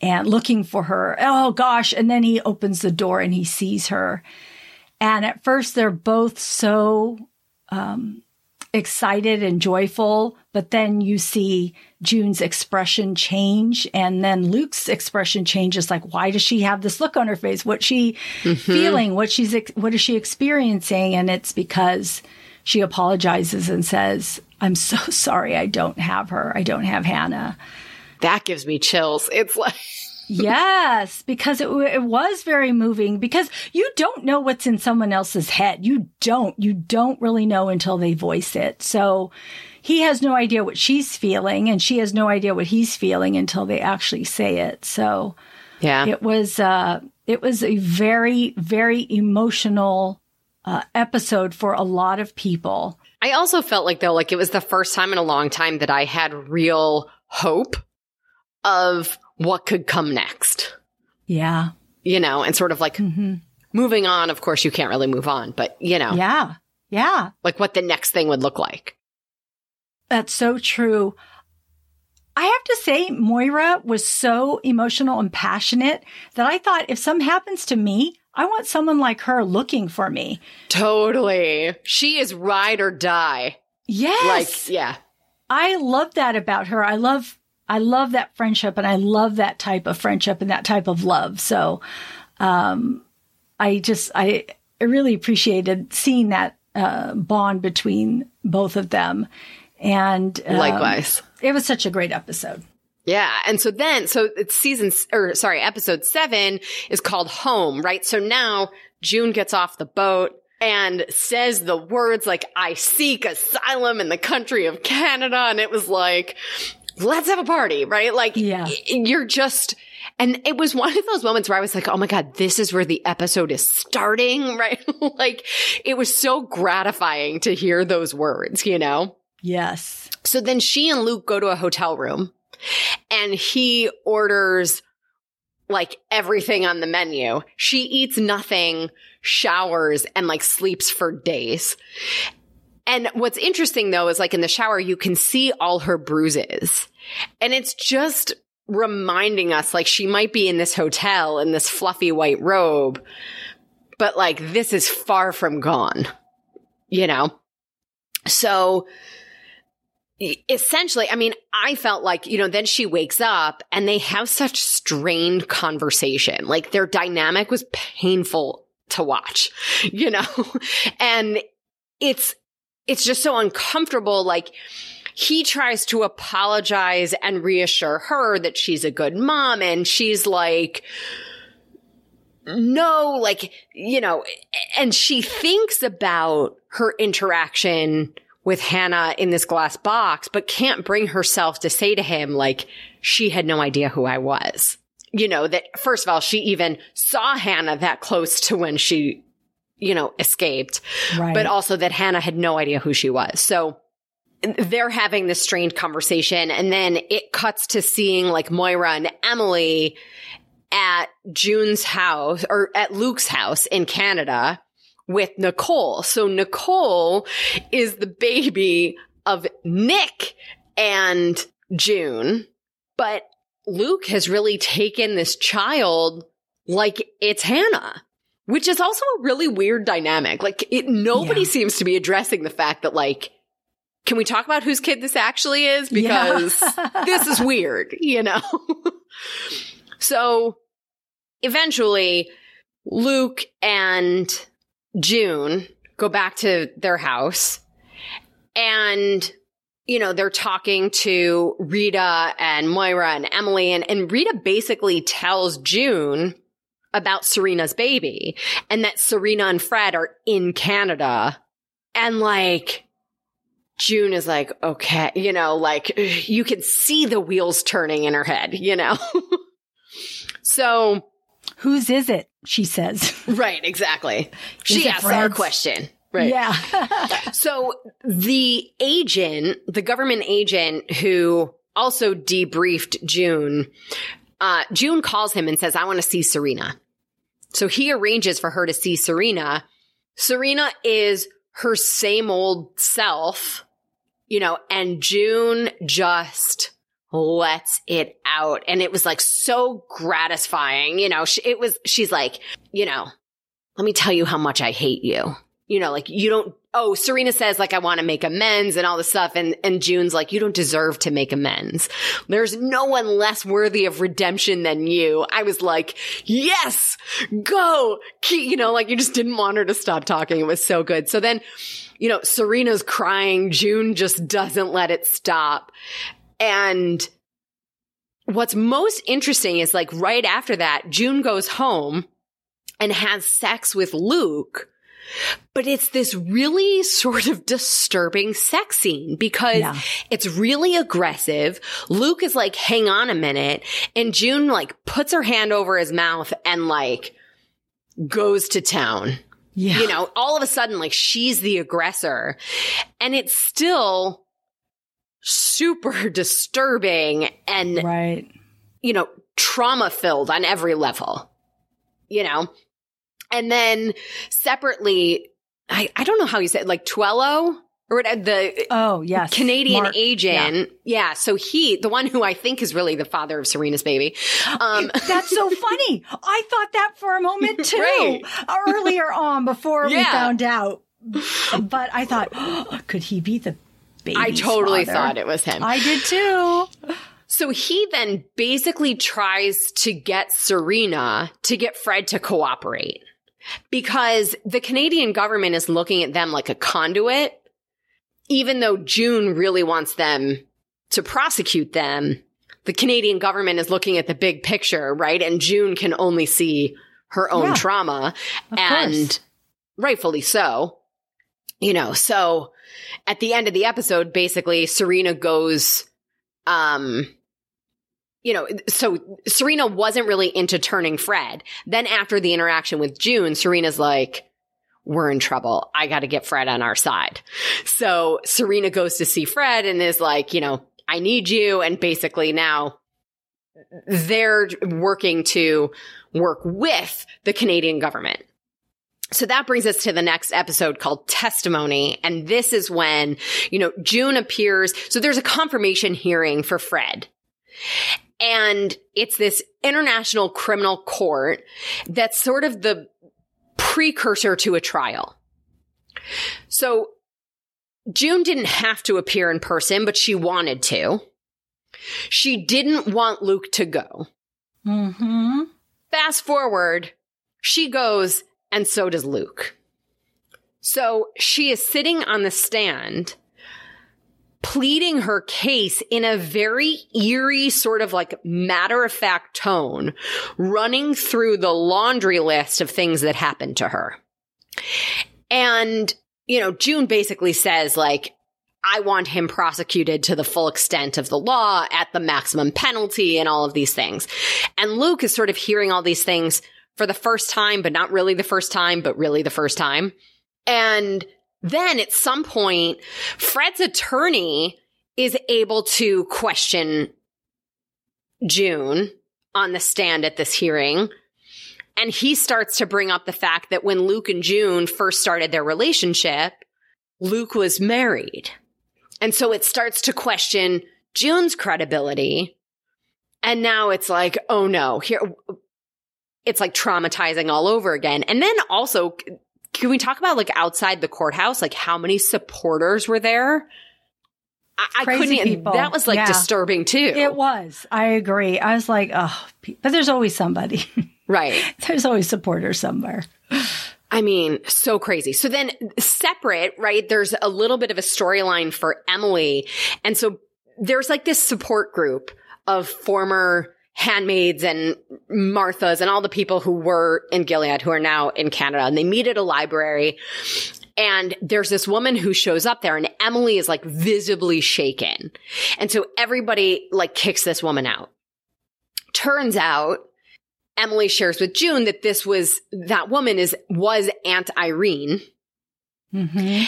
and looking for her. Oh, gosh. And then he opens the door and he sees her. And at first, they're both so excited and joyful. But then you see June's expression change. And then Luke's expression changes. Like, why does she have this look on her face? What's she feeling? What is she experiencing? And it's because she apologizes and says, I'm so sorry I don't have her. I don't have Hannah. That gives me chills. It's like Yes, because it was very moving, because you don't know what's in someone else's head. You don't really know until they voice it. So he has no idea what she's feeling, and she has no idea what he's feeling until they actually say it. So yeah, it was a very, very emotional episode for a lot of people. I also felt like, though, like it was the first time in a long time that I had real hope of what could come next. Yeah. You know, and sort of like moving on. Of course, you can't really move on, but you know. Yeah. Yeah. Like what the next thing would look like. That's so true. I have to say, Moira was so emotional and passionate that I thought if something happens to me, I want someone like her looking for me. Totally. She is ride or die. Yes. Like, yeah. I love that about her. I love that friendship, and I love that type of friendship and that type of love. So I really appreciated seeing that bond between both of them. And likewise, it was such a great episode. Yeah. And so then, it's episode 7 is called Home, right? So now June gets off the boat and says the words like, I seek asylum in the country of Canada. And it was like, let's have a party, right? Like, yeah. You're just, and it was one of those moments where I was like, oh my God, this is where the episode is starting, right? Like, it was so gratifying to hear those words, you know? Yes. So then she and Luke go to a hotel room and he orders like everything on the menu. She eats nothing, showers, and like sleeps for days. And what's interesting, though, is like in the shower, you can see all her bruises. And it's just reminding us like she might be in this hotel in this fluffy white robe, but like this is far from gone, you know? So essentially, I mean, I felt like, you know, then she wakes up and they have such strained conversation. Like their dynamic was painful to watch, you know? And it's just so uncomfortable. Like he tries to apologize and reassure her that she's a good mom. And she's like, no, like, you know, and she thinks about her interaction with Hannah in this glass box, but can't bring herself to say to him, like, she had no idea who I was. You know, that first of all, she even saw Hannah that close to when she, you know, escaped, right. But also that Hannah had no idea who she was. So they're having this strained conversation. And then it cuts to seeing like Moira and Emily at June's house or at Luke's house in Canada with Nicole. So Nicole is the baby of Nick and June, but Luke has really taken this child like it's Hannah. Which is also a really weird dynamic. Like, nobody seems to be addressing the fact that, like, can we talk about whose kid this actually is? Because this is weird, you know? So, eventually, Luke and June go back to their house. And, you know, they're talking to Rita and Moira and Emily. And Rita basically tells June about Serena's baby and that Serena and Fred are in Canada. And like June is like, okay, you know, like you can see the wheels turning in her head, you know? So whose is it? She says. Right. Exactly. She asks our question. Right. Yeah. So the agent, the government agent who also debriefed June calls him and says, I want to see Serena. So he arranges for her to see Serena. Serena is her same old self, you know, and June just lets it out. And it was like so gratifying, you know, she's like, you know, let me tell you how much I hate you. You know, like Serena says, like, I want to make amends and all this stuff. And June's like, you don't deserve to make amends. There's no one less worthy of redemption than you. I was like, yes, go. You know, like you just didn't want her to stop talking. It was so good. So then, you know, Serena's crying. June just doesn't let it stop. And what's most interesting is, like, right after that, June goes home and has sex with Luke. But it's this really sort of disturbing sex scene because it's really aggressive. Luke is like, hang on a minute. And June, like, puts her hand over his mouth and, like, goes to town. Yeah. You know, all of a sudden, like, she's the aggressor. And it's still super disturbing and, you know, trauma-filled on every level, you know? And then separately, I don't know how you said, like, Twello or the Canadian Mark, agent. Yeah. So he, the one who I think is really the father of Serena's baby. That's so funny. I thought that for a moment too, earlier on before we found out. But I thought, oh, could he be the baby's father? I totally thought it was him. I did too. So he then basically tries to get Serena to get Fred to cooperate because the Canadian government is looking at them like a conduit, even though June really wants them to prosecute them. The Canadian government is looking at the big picture, right? And June can only see her own trauma, and rightfully so, you know. So at the end of the episode, basically Serena goes, you know, so Serena wasn't really into turning Fred. Then after the interaction with June, Serena's like, we're in trouble. I got to get Fred on our side. So Serena goes to see Fred and is like, you know, I need you. And basically now they're working to work with the Canadian government. So that brings us to the next episode called Testimony. And this is when, you know, June appears. So there's a confirmation hearing for Fred. And it's this international criminal court that's sort of the precursor to a trial. So June didn't have to appear in person, but she wanted to. She didn't want Luke to go. Mm-hmm. Fast forward, she goes, and so does Luke. So she is sitting on the stand pleading her case in a very eerie sort of like matter-of-fact tone, running through the laundry list of things that happened to her. And, you know, June basically says, like, I want him prosecuted to the full extent of the law at the maximum penalty and all of these things. And Luke is sort of hearing all these things for the first time, but not really the first time, but really the first time. And then at some point, Fred's attorney is able to question June on the stand at this hearing. And he starts to bring up the fact that when Luke and June first started their relationship, Luke was married. And so it starts to question June's credibility. And now it's like, oh no, here it's like traumatizing all over again. And then also, can we talk about, like, outside the courthouse, like, how many supporters were there? I couldn't. People. That was, like, disturbing, too. It was. I agree. I was like, oh, but there's always somebody. Right. There's always supporters somewhere. I mean, so crazy. So then separate, right, there's a little bit of a storyline for Emily. And so there's, like, this support group of former handmaids and Marthas and all the people who were in Gilead who are now in Canada. And they meet at a library. And there's this woman who shows up there, and Emily is, like, visibly shaken. And so everybody, like, kicks this woman out. Turns out, Emily shares with June that this was – that woman was Aunt Irene. Mm-hmm.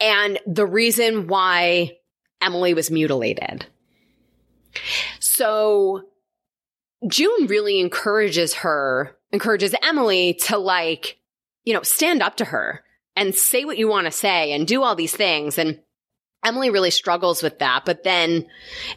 And the reason why Emily was mutilated. So – June really encourages Emily to, like, you know, stand up to her and say what you want to say and do all these things. And Emily really struggles with that. But then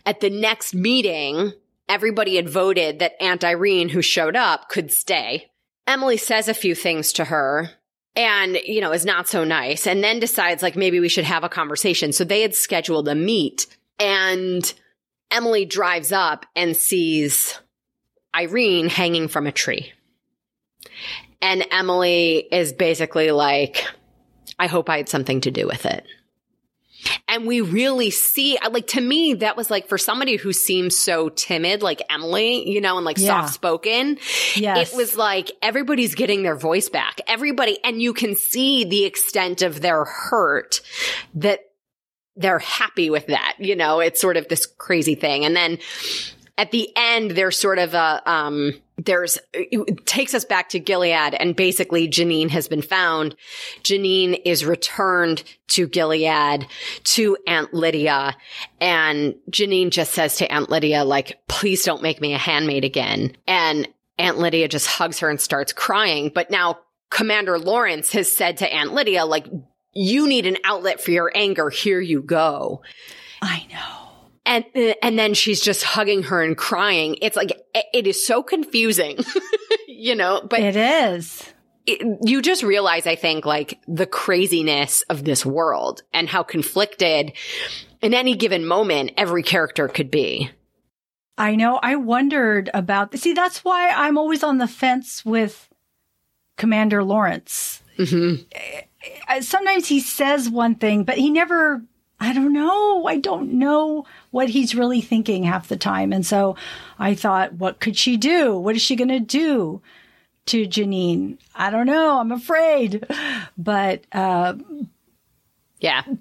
at the next meeting, everybody had voted that Aunt Irene, who showed up, could stay. Emily says a few things to her and, you know, is not so nice, and then decides, like, maybe we should have a conversation. So they had scheduled a meet, and Emily drives up and sees Irene hanging from a tree. And Emily is basically like, I hope I had something to do with it. And we really see, like, to me, that was like, for somebody who seems so timid, like Emily, you know, and like soft-spoken, it was like everybody's getting their voice back. Everybody, and you can see the extent of their hurt that they're happy with that. You know, it's sort of this crazy thing. And then at the end, there's sort of a, it takes us back to Gilead, and basically Janine has been found. Janine is returned to Gilead to Aunt Lydia, and Janine just says to Aunt Lydia, like, please don't make me a handmaid again. And Aunt Lydia just hugs her and starts crying. But now Commander Lawrence has said to Aunt Lydia, like, you need an outlet for your anger. Here you go. I know. And then she's just hugging her and crying. It's like, it is so confusing, you know, but it is. You just realize, I think, like the craziness of this world and how conflicted in any given moment every character could be. I know. I wondered about, see, that's why I'm always on the fence with Commander Lawrence. Mm-hmm. Sometimes he says one thing, but he never, I don't know. I don't know what he's really thinking half the time. And so I thought, what could she do? What is she going to do to Janine? I don't know. I'm afraid. But yeah,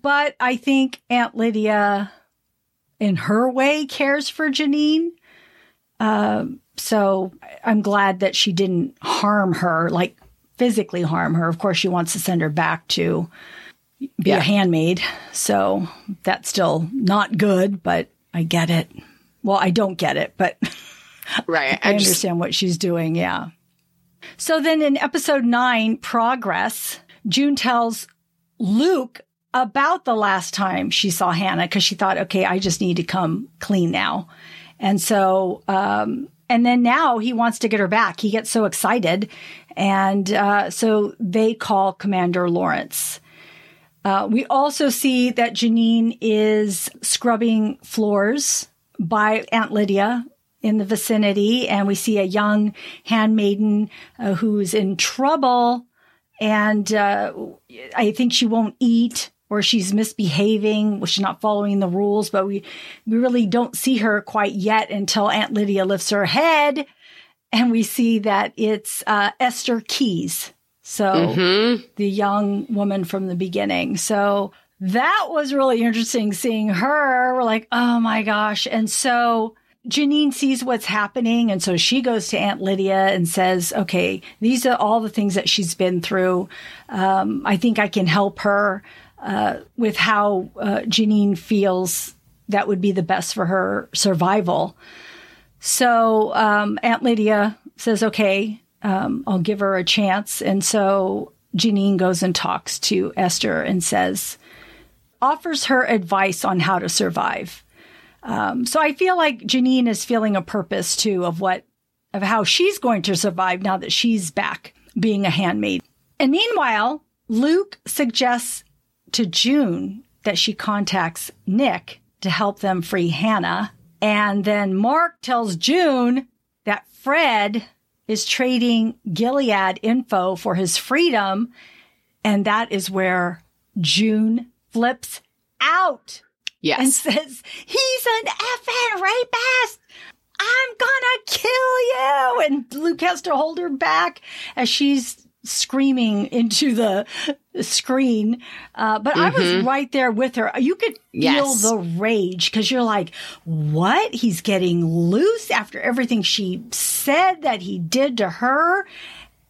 but I think Aunt Lydia in her way cares for Janine. So I'm glad that she didn't harm her, like physically harm her. Of course, she wants to send her back to be a handmaid. So that's still not good, but I get it. Well, I don't get it, but right. I understand what she's doing. Yeah. So then in episode 9, Progress, June tells Luke about the last time she saw Hannah because she thought, okay, I just need to come clean now. And so, and then now he wants to get her back. He gets so excited. And so they call Commander Lawrence. We also see that Janine is scrubbing floors by Aunt Lydia in the vicinity. And we see a young handmaiden who's in trouble. And I think she won't eat, or she's misbehaving, or she's not following the rules. But we really don't see her quite yet until Aunt Lydia lifts her head. And we see that it's Esther Keys. So the young woman from the beginning. So that was really interesting seeing her. We're like, oh my gosh. And so Janine sees what's happening. And so she goes to Aunt Lydia and says, okay, these are all the things that she's been through. I think I can help her with how Janine feels that would be the best for her survival. So Aunt Lydia says, okay, I'll give her a chance. And so Janine goes and talks to Esther and offers her advice on how to survive. So I feel like Janine is feeling a purpose too of how she's going to survive now that she's back being a handmaid. And meanwhile, Luke suggests to June that she contacts Nick to help them free Hannah. And then Mark tells June that Fred is trading Gilead info for his freedom. And that is where June flips out. Yes. And says, he's an effing rapist. I'm gonna kill you. And Luke has to hold her back as she's screaming into the screen. But I was right there with her. You could feel the rage because you're like, what? He's getting loose after everything she said that he did to her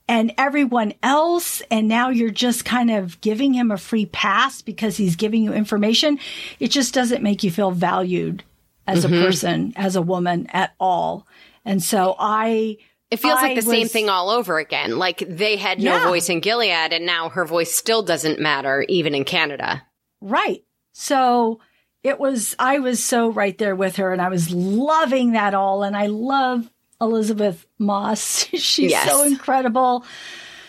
and everyone else. And now you're just kind of giving him a free pass because he's giving you information. It just doesn't make you feel valued as a person, as a woman at all. And so it feels like the same thing all over again. Like they had no voice in Gilead, and now her voice still doesn't matter, even in Canada. Right. So I was so right there with her, and I was loving that all. And I love Elizabeth Moss. She's so incredible.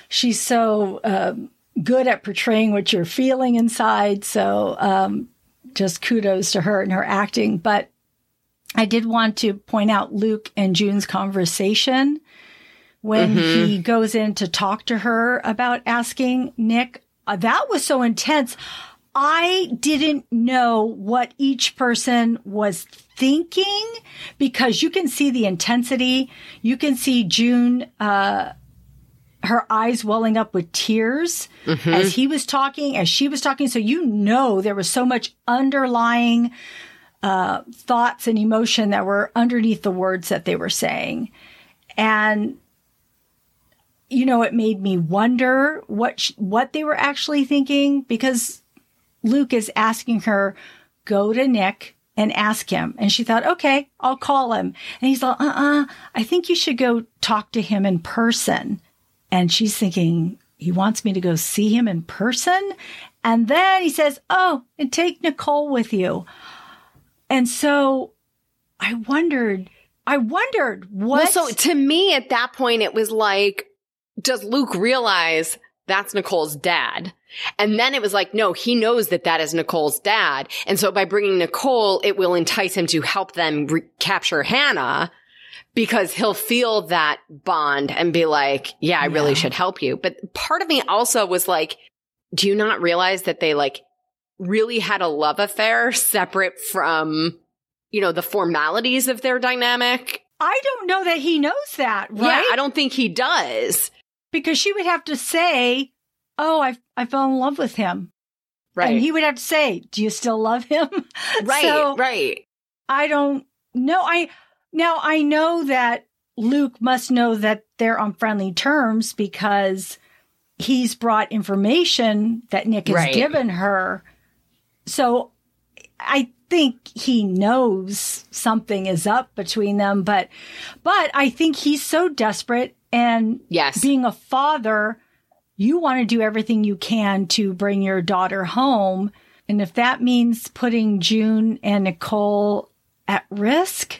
She's so good at portraying what you're feeling inside. So just kudos to her and her acting. But I did want to point out Luke and June's conversation when he goes in to talk to her about asking Nick. That was so intense. I didn't know what each person was thinking because you can see the intensity. You can see June, her eyes welling up with tears as he was talking, as she was talking. So, you know, there was so much underlying thoughts and emotion that were underneath the words that they were saying. And, you know, it made me wonder what they were actually thinking, because Luke is asking her, go to Nick and ask him. And she thought, okay, I'll call him. And he's like, I think you should go talk to him in person. And she's thinking, he wants me to go see him in person? And then he says, oh, and take Nicole with you. And so I wondered what... Well, so to me at that point, it was like, does Luke realize that's Nicole's dad? And then it was like, no, he knows that that is Nicole's dad. And so by bringing Nicole, it will entice him to help them capture Hannah, because he'll feel that bond and be like, yeah, I really should help you. But part of me also was like, do you not realize that they like really had a love affair separate from, you know, the formalities of their dynamic? I don't know that he knows that, right? Yeah, I don't think he does. Because she would have to say, oh, I fell in love with him. Right. And he would have to say, do you still love him? Right, so, right. I don't know. Now, I know that Luke must know that they're on friendly terms because he's brought information that Nick has given her. So I think he knows something is up between them, but I think he's so desperate, and being a father, you want to do everything you can to bring your daughter home. And if that means putting June and Nicole at risk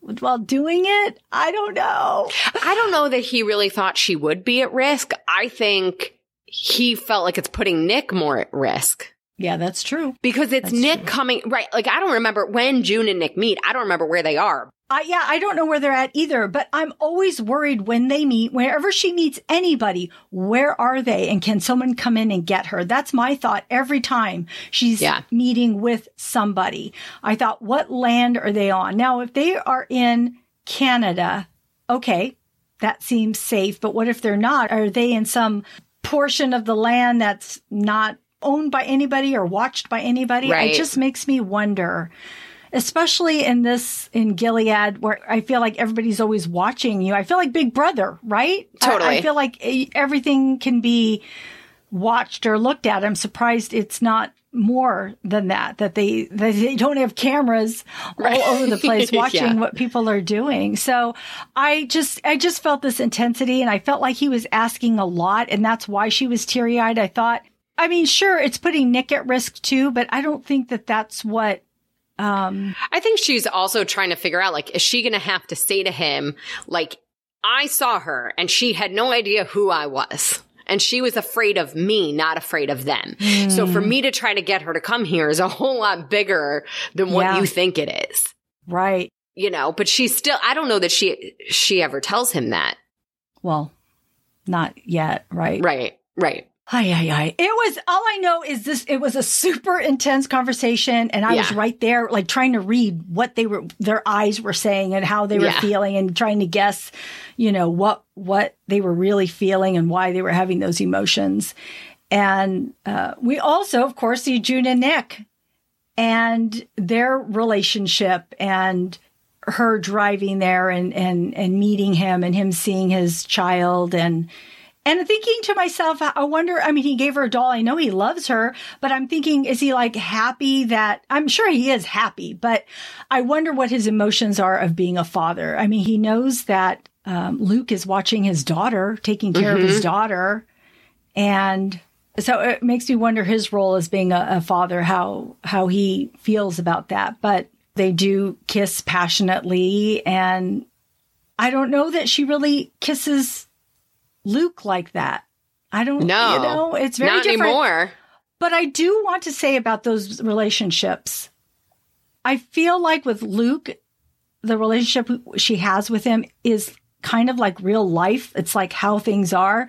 while doing it, I don't know. I don't know that he really thought she would be at risk. I think he felt like it's putting Nick more at risk. Yeah, that's true. Because it's Nick coming, right? Like, I don't remember when June and Nick meet. I don't remember where they are. I don't know where they're at either, but I'm always worried when they meet, whenever she meets anybody, where are they? And can someone come in and get her? That's my thought every time she's meeting with somebody. I thought, what land are they on? Now, if they are in Canada, okay, that seems safe. But what if they're not? Are they in some portion of the land that's not owned by anybody or watched by anybody? Right. It just makes me wonder. Especially in Gilead, where I feel like everybody's always watching you. I feel like Big Brother, right? Totally. I feel like everything can be watched or looked at. I'm surprised it's not more than that they don't have cameras all over the place watching what people are doing. So I just felt this intensity, and I felt like he was asking a lot, and that's why she was teary-eyed. I thought, I mean, sure, it's putting Nick at risk too, but I don't think that that's what... I think she's also trying to figure out, like, is she going to have to say to him, like, I saw her and she had no idea who I was. And she was afraid of me, not afraid of them. Mm. So for me to try to get her to come here is a whole lot bigger than what you think it is. Right. You know, but she's still, I don't know that she ever tells him that. Well, not yet. Right. Right. Right. All I know is this, it was a super intense conversation, and I was right there, like, trying to read what their eyes were saying and how they were feeling, and trying to guess, you know, what they were really feeling and why they were having those emotions. And we also, of course, see June and Nick and their relationship, and her driving there and meeting him, and him seeing his child, and thinking to myself, I wonder, I mean, he gave her a doll. I know he loves her, but I'm thinking, is he like happy that, I'm sure he is happy, but I wonder what his emotions are of being a father. I mean, he knows that Luke is watching his daughter, taking care of his daughter. And so it makes me wonder his role as being a father, how he feels about that. But they do kiss passionately. And I don't know that she really kisses Luke like that. I don't know. You know, it's very not different. Anymore. But I do want to say about those relationships, I feel like with Luke, the relationship she has with him is kind of like real life. It's like how things are.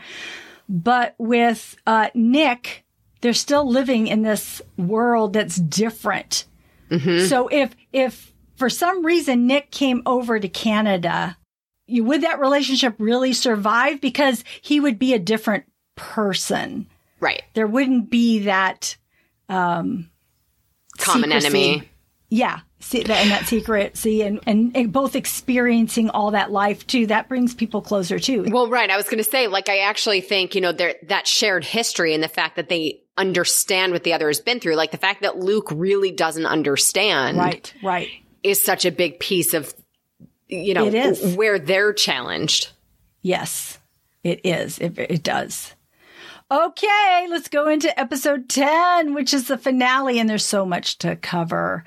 But with Nick, they're still living in this world that's different. Mm-hmm. So if for some reason Nick came over to Canada, would that relationship really survive? Because he would be a different person. Right. There wouldn't be that common enemy. Yeah. See, and that secrecy and both experiencing all that life, too, that brings people closer, too. Well, right. I was going to say, like, I actually think, you know, that shared history and the fact that they understand what the other has been through, like the fact that Luke really doesn't understand. Right, right. Is such a big piece of, you know, where they're challenged. Yes, it is. It does. Okay, let's go into episode 10, which is the finale, and there's so much to cover.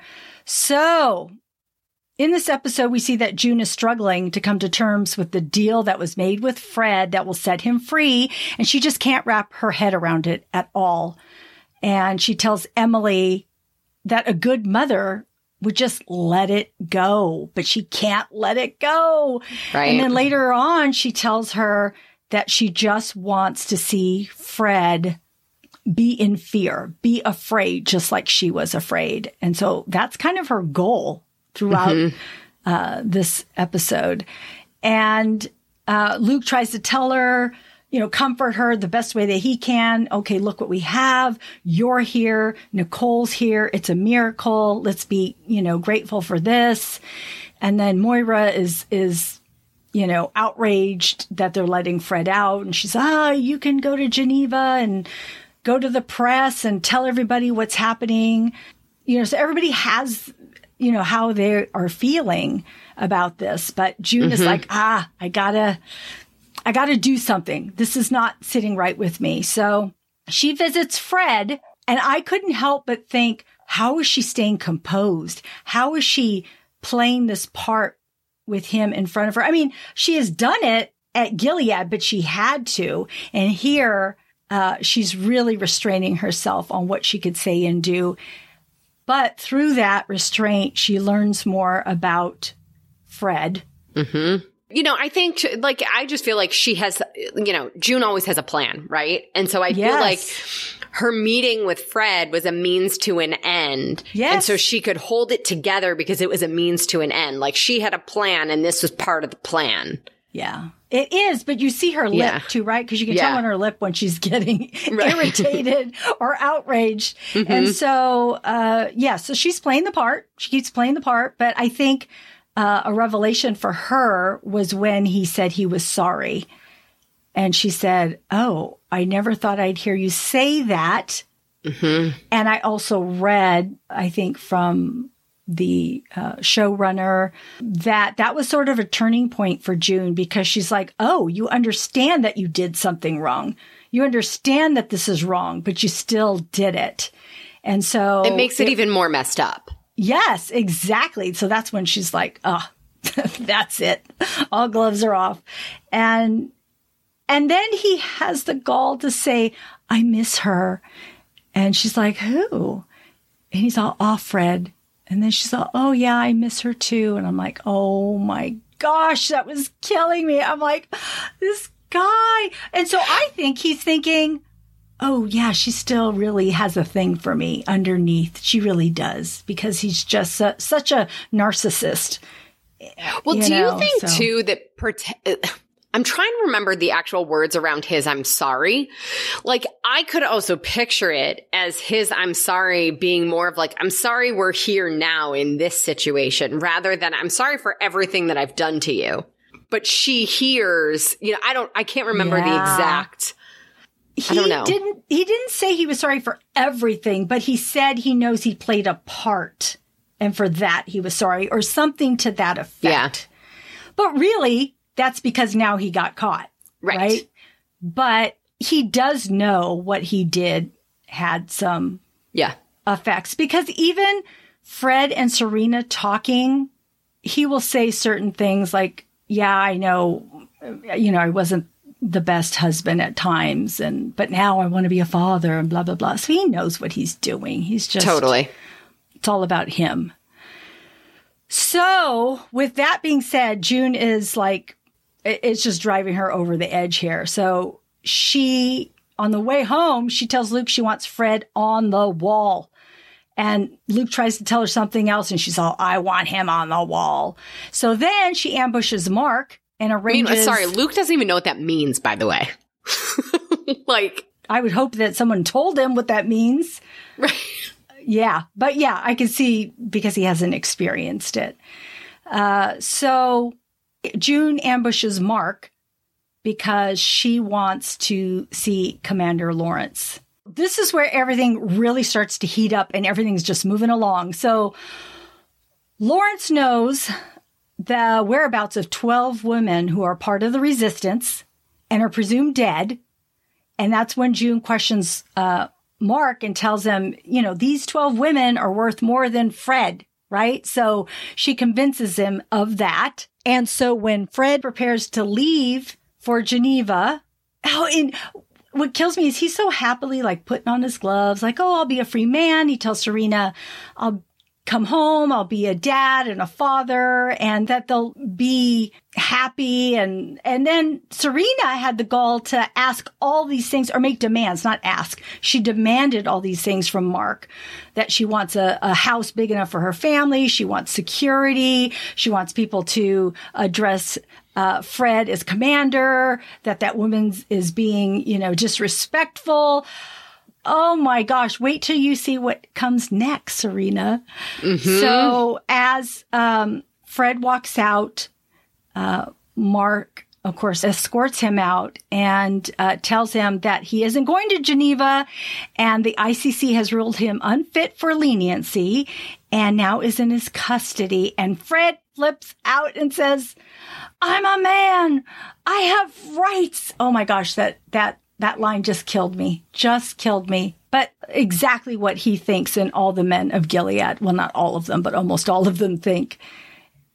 So, in this episode, we see that June is struggling to come to terms with the deal that was made with Fred that will set him free, and she just can't wrap her head around it at all. And she tells Emily that a good mother would just let it go, but she can't let it go. Right. And then later on, she tells her that she just wants to see Fred be in fear, be afraid, just like she was afraid. And so that's kind of her goal throughout mm-hmm. This episode. And Luke tries to tell her, you know, comfort her the best way that he can. Okay, look what we have. You're here. Nicole's here. It's a miracle. Let's be, you know, grateful for this. And then Moira is you know, outraged that they're letting Fred out. And she's, you can go to Geneva and go to the press and tell everybody what's happening. You know, so everybody has, you know, how they are feeling about this. But June mm-hmm. is like, I gotta do something. This is not sitting right with me. So she visits Fred, and I couldn't help but think, how is she staying composed? How is she playing this part with him in front of her? I mean, she has done it at Gilead, but she had to. And here, she's really restraining herself on what she could say and do. But through that restraint, she learns more about Fred. Mm-hmm. You know, I think, like, I just feel like she has, you know, June always has a plan, right? And so I yes. feel like her meeting with Fred was a means to an end. Yes. And so she could hold it together because it was a means to an end. Like, she had a plan, and this was part of the plan. Yeah. It is, but you see her lip yeah. too, right? Because you can yeah. tell on her lip when she's getting right. irritated or outraged. Mm-hmm. And so, so she's playing the part. She keeps playing the part. But I think a revelation for her was when he said he was sorry. And she said, oh, I never thought I'd hear you say that. Mm-hmm. And I also read, I think, from the showrunner, that was sort of a turning point for June, because she's like, oh, you understand that you did something wrong. You understand that this is wrong, but you still did it. And so it makes it even more messed up. Yes, exactly. So that's when she's like, oh, that's it. All gloves are off. And then he has the gall to say, I miss her. And she's like, who? And he's all, Offred. And then she's like, oh, yeah, I miss her, too. And I'm like, oh, my gosh, that was killing me. I'm like, this guy. And so I think he's thinking, oh, yeah, she still really has a thing for me underneath. She really does, because he's just such a narcissist. Well, do you think, too, that I'm trying to remember the actual words around his I'm sorry. Like, I could also picture it as his I'm sorry being more of like, I'm sorry we're here now in this situation, rather than I'm sorry for everything that I've done to you. But she hears, you know, I can't remember the exact. He didn't say he was sorry for everything, but he said he knows he played a part, and for that he was sorry, or something to that effect. Yeah. But really, that's because now he got caught, right? But he does know what he did had some effects. Because even Fred and Serena talking, he will say certain things like, yeah, I know, you know, I wasn't the best husband at times, but now I want to be a father and blah, blah, blah. So he knows what he's doing. He's just totally. It's all about him. So with that being said, June is like, it's just driving her over the edge here. So she On the way home, she tells Luke she wants Fred on the wall. And Luke tries to tell her something else, and she's all, I want him on the wall. So then she ambushes Mark and arranges... I mean, sorry, Luke doesn't even know what that means, by the way. Like... I would hope that someone told him what that means. Right. Yeah. But yeah, I can see because he hasn't experienced it. So June ambushes Mark because she wants to see Commander Lawrence. This is where everything really starts to heat up and everything's just moving along. So Lawrence knows the whereabouts of 12 women who are part of the resistance and are presumed dead. And that's when June questions Mark and tells him, you know, these 12 women are worth more than Fred, right? So she convinces him of that. And so when Fred prepares to leave for Geneva, and what kills me is he's so happily like putting on his gloves, like, oh, I'll be a free man. He tells Serena, I'll come home, I'll be a dad and a father, and that they'll be happy. And then Serena had the gall to ask all these things, or make demands, not ask. She demanded all these things from Mark, that she wants a house big enough for her family. She wants security. She wants people to address Fred as commander, that woman is being, you know, disrespectful. Oh my gosh, wait till you see what comes next, Serena. Mm-hmm. So as Fred walks out, Mark, of course, escorts him out and tells him that he isn't going to Geneva and the ICC has ruled him unfit for leniency and now is in his custody. And Fred flips out and says, I'm a man. I have rights. Oh my gosh, that line just killed me, But exactly what he thinks and all the men of Gilead, well, not all of them, but almost all of them think.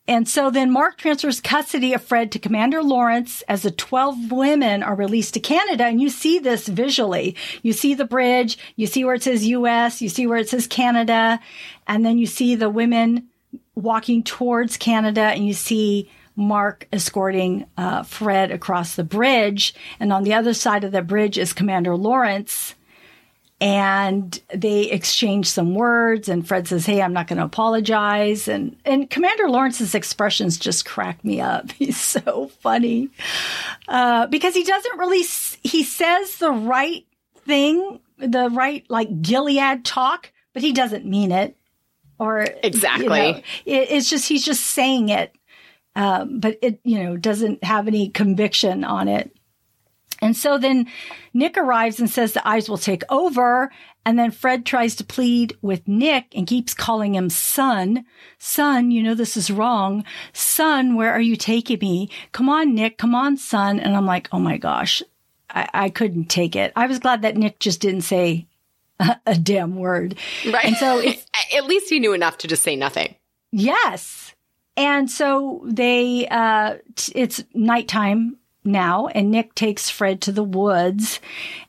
And so then Mark transfers custody of Fred to Commander Lawrence as the 12 women are released to Canada. And you see this visually. You see the bridge, you see where it says U.S., you see where it says Canada, and then you see the women walking towards Canada and you see Mark escorting Fred across the bridge. And on the other side of the bridge is Commander Lawrence. And they exchange some words. And Fred says, hey, I'm not going to apologize. And Commander Lawrence's expressions just crack me up. He's so funny. Because he doesn't really, he says the right thing, the right like Gilead talk, but he doesn't mean it. Or exactly. You know, it's just, he's just saying it. But it, you know, doesn't have any conviction on it. And so then Nick arrives and says the eyes will take over. And then Fred tries to plead with Nick and keeps calling him son. Son, you know, this is wrong. Son, where are you taking me? Come on, Nick. Come on, son. And I'm like, oh my gosh, I couldn't take it. I was glad that Nick just didn't say a damn word. Right. And so at least he knew enough to just say nothing. Yes. And so they, it's nighttime now, and Nick takes Fred to the woods,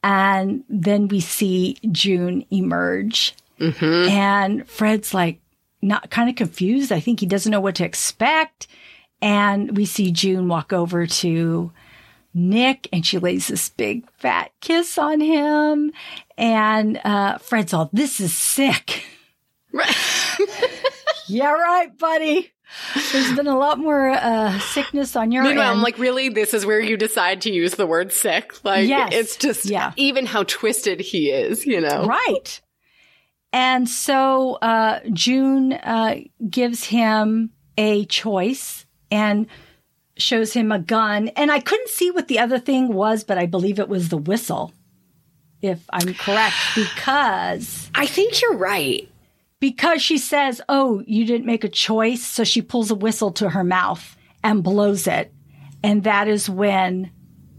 and then we see June emerge. Mm-hmm. And Fred's like, not kind of confused. I think he doesn't know what to expect. And we see June walk over to Nick, and she lays this big fat kiss on him. And Fred's all, this is sick. Right. Yeah, right, buddy. There's been a lot more sickness on your end. I'm like, really? This is where you decide to use the word sick? Like, yes. It's just even how twisted he is, you know? Right. And so June gives him a choice and shows him a gun. And I couldn't see what the other thing was, but I believe it was the whistle, if I'm correct, because... I think you're right. Because she says, oh, you didn't make a choice. So she pulls a whistle to her mouth and blows it. And that is when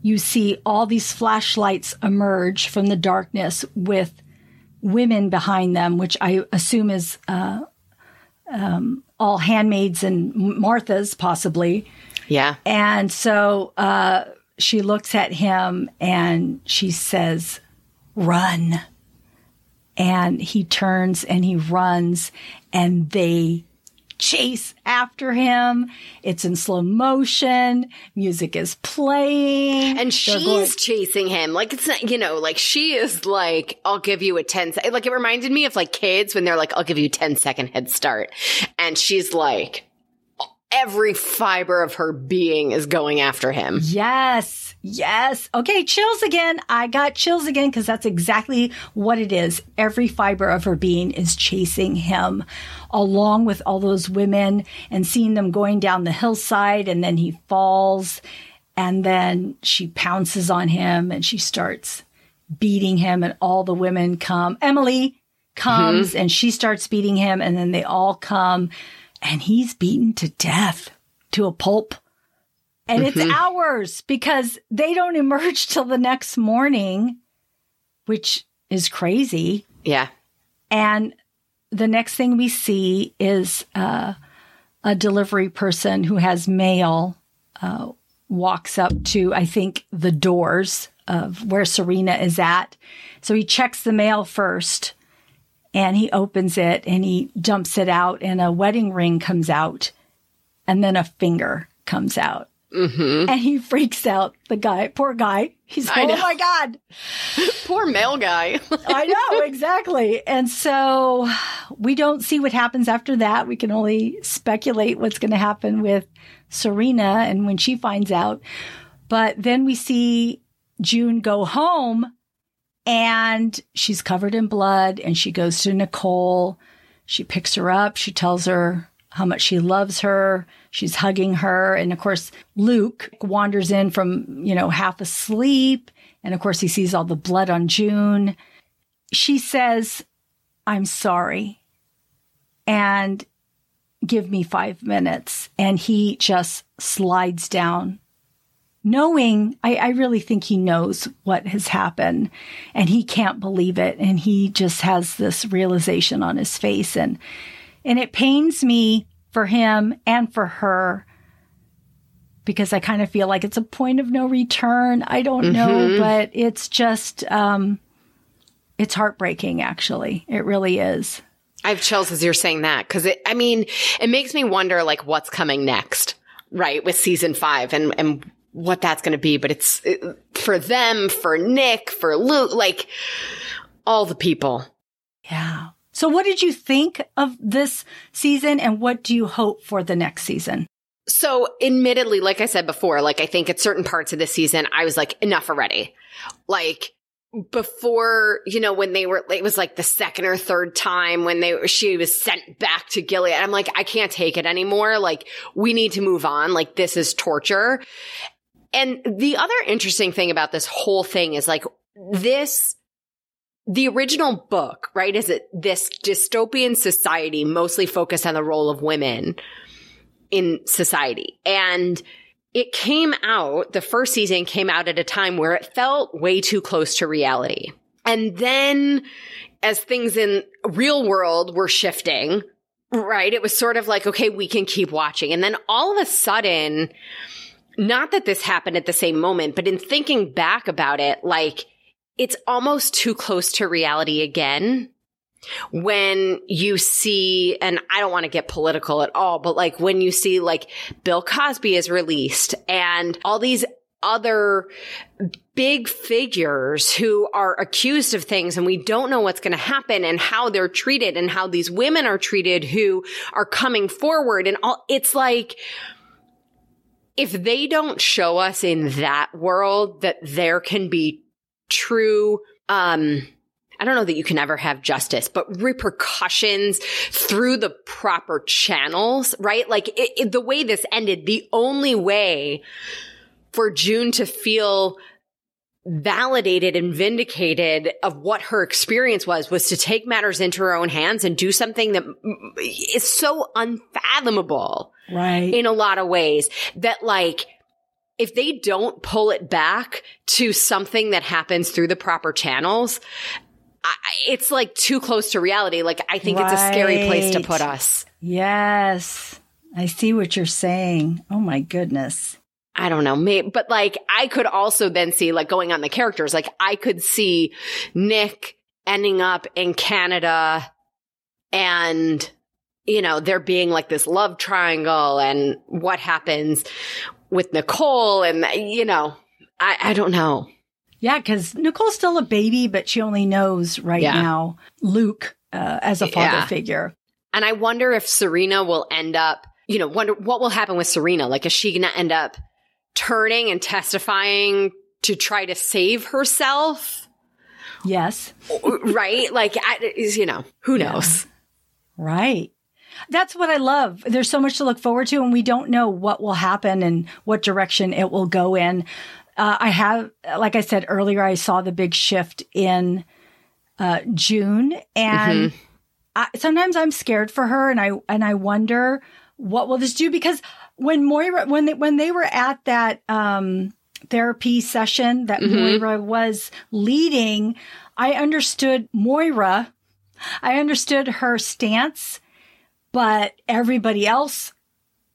you see all these flashlights emerge from the darkness with women behind them, which I assume is all handmaids and Marthas, possibly. Yeah. And so she looks at him and she says, run. And he turns and he runs, and they chase after him. It's in slow motion. Music is playing. And she's chasing him. Like, it's not, you know, like she is like, I'll give you a 10 second. Like, it reminded me of like kids when they're like, I'll give you a 10 second head start. And she's like, every fiber of her being is going after him. Yes. Yes. Okay. Chills again. I got chills again because that's exactly what it is. Every fiber of her being is chasing him along with all those women and seeing them going down the hillside. And then he falls and then she pounces on him and she starts beating him and all the women come. Emily comes and she starts beating him and then they all come. And he's beaten to death, to a pulp. And it's hours because they don't emerge till the next morning, which is crazy. Yeah. And the next thing we see is a delivery person who has mail walks up to, I think, the doors of where Serena is at. So he checks the mail first. And he opens it and he dumps it out and a wedding ring comes out and then a finger comes out. And he freaks out the guy, poor guy. He's like, oh my God. Poor male guy. I know, exactly. And so we don't see what happens after that. We can only speculate what's going to happen with Serena and when she finds out. But then we see June go home. And she's covered in blood and she goes to Nicole. She picks her up. She tells her how much she loves her. She's hugging her. And of course, Luke wanders in from, you know, half asleep. And of course, he sees all the blood on June. She says, I'm sorry. And give me 5 minutes. And he just slides down. Knowing, I really think he knows what has happened and he can't believe it. And he just has this realization on his face. And it pains me for him and for her because I kind of feel like it's a point of no return. I don't know, but it's just, it's heartbreaking, actually. It really is. I have chills as you're saying that because it makes me wonder like what's coming next, right? With season 5 and what that's going to be, but it's for them, for Nick, for Luke, like all the people. Yeah. So what did you think of this season and what do you hope for the next season? So admittedly, like I said before, like I think at certain parts of this season, I was like, enough already. Like before, you know, when they were, it was like the second or third time when she was sent back to Gilead. I'm like, I can't take it anymore. Like we need to move on. Like this is torture. And the other interesting thing about this whole thing is like the original book, right, is it this dystopian society mostly focused on the role of women in society. And it came out, the first season came out at a time where it felt way too close to reality. And then as things in real world were shifting, right, it was sort of like, okay, we can keep watching. And then all of a sudden – not that this happened at the same moment, but in thinking back about it, like it's almost too close to reality again when you see, and I don't want to get political at all, but like when you see like Bill Cosby is released and all these other big figures who are accused of things and we don't know what's going to happen and how they're treated and how these women are treated who are coming forward and all, it's like, if they don't show us in that world that there can be true, I don't know that you can ever have justice, but repercussions through the proper channels, right? Like the way this ended, the only way for June to feel validated and vindicated of what her experience was to take matters into her own hands and do something that is so unfathomable, right, in a lot of ways that like if they don't pull it back to something that happens through the proper channels, it's like too close to reality. Like I think it's a scary place to put us. Yes. I see what you're saying. Oh my goodness. I don't know, maybe, but like I could also then see like going on the characters, like I could see Nick ending up in Canada and you know, there being like this love triangle and what happens with Nicole and, you know, I don't know. Yeah, because Nicole's still a baby, but she only knows now Luke as a father figure. And I wonder if Serena will end up, you know, wonder what will happen with Serena. Like, is she going to end up turning and testifying to try to save herself? Yes. Right? Like, you know, who knows? Right. That's what I love. There's so much to look forward to, and we don't know what will happen and what direction it will go in. Like I said earlier, I saw the big shift in June, and sometimes I'm scared for her, and I wonder what will this do, because when Moira, when they were at that therapy session that Moira was leading, I understood her stance, but everybody else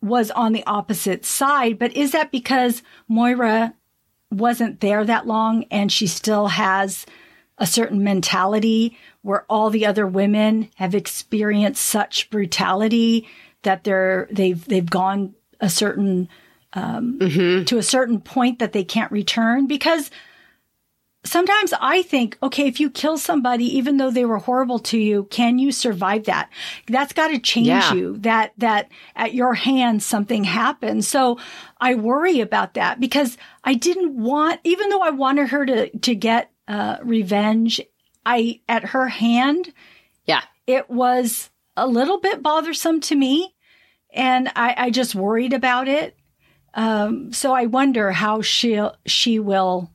was on the opposite side. But is that because Moira wasn't there that long and she still has a certain mentality where all the other women have experienced such brutality that they've gone a certain to a certain point that they can't return? Because sometimes I think, okay, if you kill somebody, even though they were horrible to you, can you survive that? That's got to change you, that at your hands something happened. So I worry about that, because I didn't want, even though I wanted her to get revenge, at her hand, it was a little bit bothersome to me, and I just worried about it. So I wonder how she will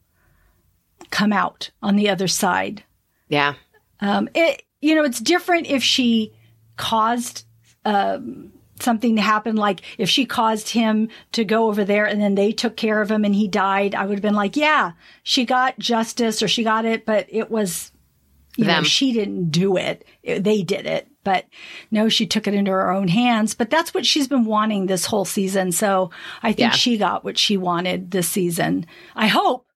come out on the other side. Yeah. It's different if she caused something to happen, like if she caused him to go over there and then they took care of him and he died. I would have been like, yeah, she got justice, or she got it, but it was, she didn't do it. They did it. But no, she took it into her own hands. But that's what she's been wanting this whole season. So I think she got what she wanted this season. I hope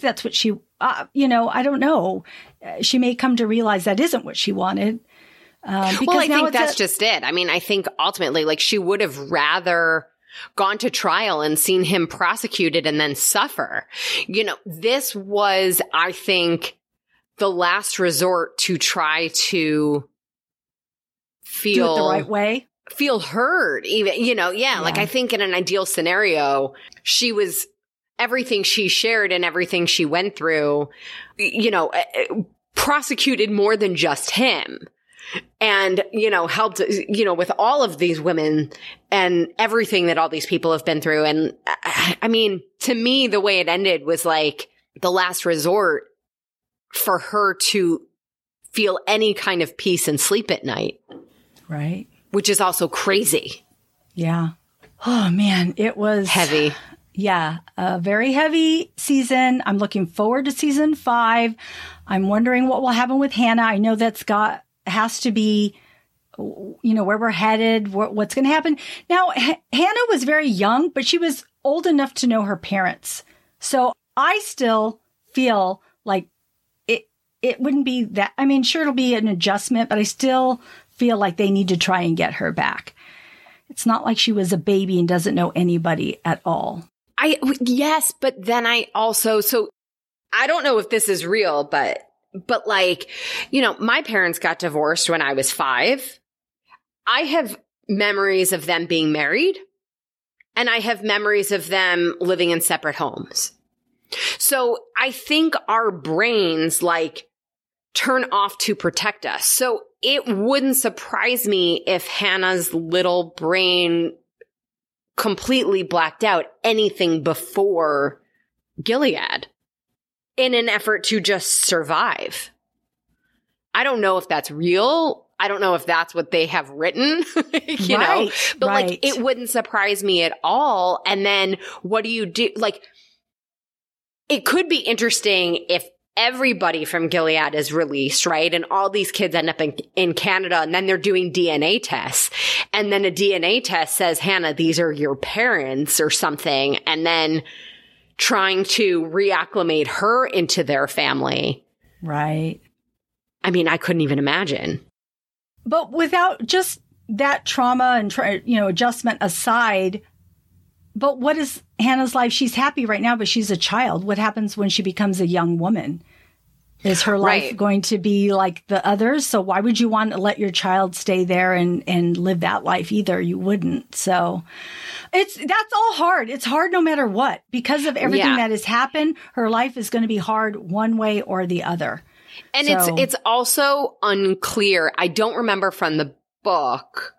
that's what she, I don't know. She may come to realize that isn't what she wanted. Well, I think that's just it. I mean, I think ultimately, like, she would have rather gone to trial and seen him prosecuted and then suffer. You know, this was, I think, the last resort to try to feel the right way, feel heard, even, you know. Yeah. Like, I think in an ideal scenario, she was, everything she shared and everything she went through, you know, prosecuted more than just him, and, you know, helped, you know, with all of these women and everything that all these people have been through. And I mean, to me, the way it ended was like the last resort for her to feel any kind of peace and sleep at night. Right. Which is also crazy. Yeah. Oh, man, it was heavy. Yeah. A very heavy season. I'm looking forward to season 5. I'm wondering what will happen with Hannah. I know that's has to be, you know, where we're headed, what's going to happen. Now, Hannah was very young, but she was old enough to know her parents. So I still feel like it wouldn't be that, I mean, sure, it'll be an adjustment, but I still feel like they need to try and get her back. It's not like she was a baby and doesn't know anybody at all. Yes, but then I also, so I don't know if this is real, but like, you know, my parents got divorced when I was 5. I have memories of them being married, and I have memories of them living in separate homes. So I think our brains, like, turn off to protect us. So it wouldn't surprise me if Hannah's little brain completely blacked out anything before Gilead in an effort to just survive. I don't know if that's real. I don't know if that's what they have written, you know, but like, it wouldn't surprise me at all. And then what do you do? Like, it could be interesting if everybody from Gilead is released, right? And all these kids end up in Canada, and then they're doing DNA tests. And then a DNA test says, Hannah, these are your parents or something. And then trying to reacclimate her into their family. Right. I mean, I couldn't even imagine. But without just that trauma and adjustment aside, but what is Hannah's life? She's happy right now, but she's a child. What happens when she becomes a young woman? Is her life going to be like the others? So why would you want to let your child stay there and live that life either? You wouldn't. So that's all hard. It's hard no matter what. Because of everything that has happened, her life is going to be hard one way or the other. And it's also unclear. I don't remember from the book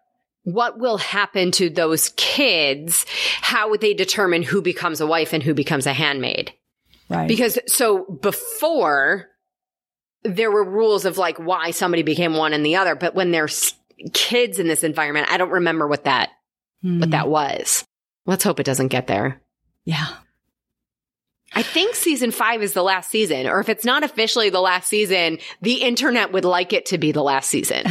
what will happen to those kids. How would they determine who becomes a wife and who becomes a handmaid? Right. Because before there were rules of like why somebody became one and the other, but when there's kids in this environment, I don't remember what that was. Let's hope it doesn't get there. Yeah. I think season 5 is the last season, or if it's not officially the last season, the internet would like it to be the last season.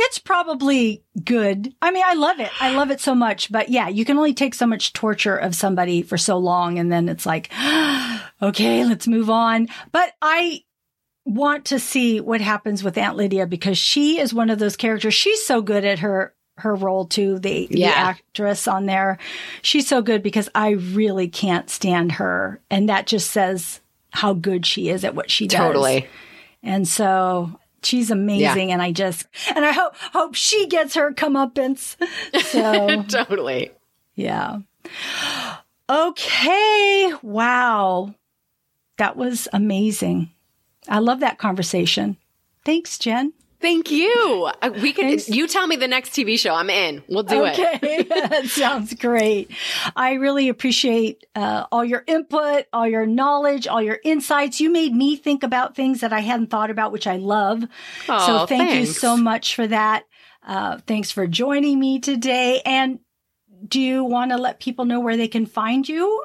It's probably good. I mean, I love it. I love it so much. But yeah, you can only take so much torture of somebody for so long. And then it's like, okay, let's move on. But I want to see what happens with Aunt Lydia, because she is one of those characters. She's so good at her role too, the actress on there. She's so good, because I really can't stand her. And that just says how good she is at what she does. Totally. And so... she's amazing, and I hope she gets her comeuppance. So totally, yeah. Okay, wow, that was amazing. I love that conversation. Thanks, Jen. Thank you. We can. You tell me the next TV show. I'm in. We'll do it. Okay, that sounds great. I really appreciate all your input, all your knowledge, all your insights. You made me think about things that I hadn't thought about, which I love. Oh, so thanks. You so much for that. Thanks for joining me today. And do you want to let people know where they can find you?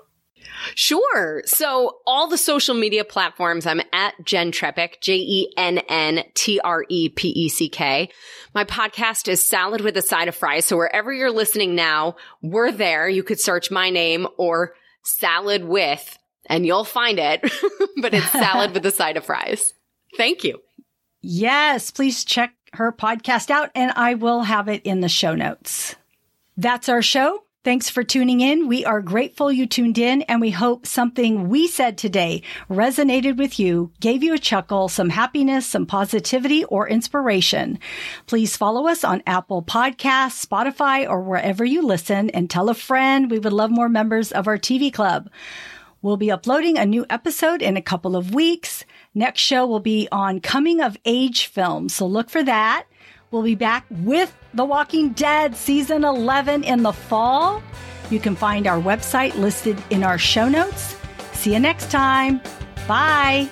Sure. So all the social media platforms, I'm at Jen Trepek, JenNTrepeck. My podcast is Salad with a Side of Fries. So wherever you're listening now, we're there. You could search my name or Salad With, and you'll find it. But it's Salad with a Side of Fries. Thank you. Yes, please check her podcast out, and I will have it in the show notes. That's our show. Thanks for tuning in. We are grateful you tuned in, and we hope something we said today resonated with you, gave you a chuckle, some happiness, some positivity, or inspiration. Please follow us on Apple Podcasts, Spotify, or wherever you listen, and tell a friend. We would love more members of our TV club. We'll be uploading a new episode in a couple of weeks. Next show will be on coming-of-age films, so look for that. We'll be back with The Walking Dead Season 11 in the fall. You can find our website listed in our show notes. See you next time. Bye.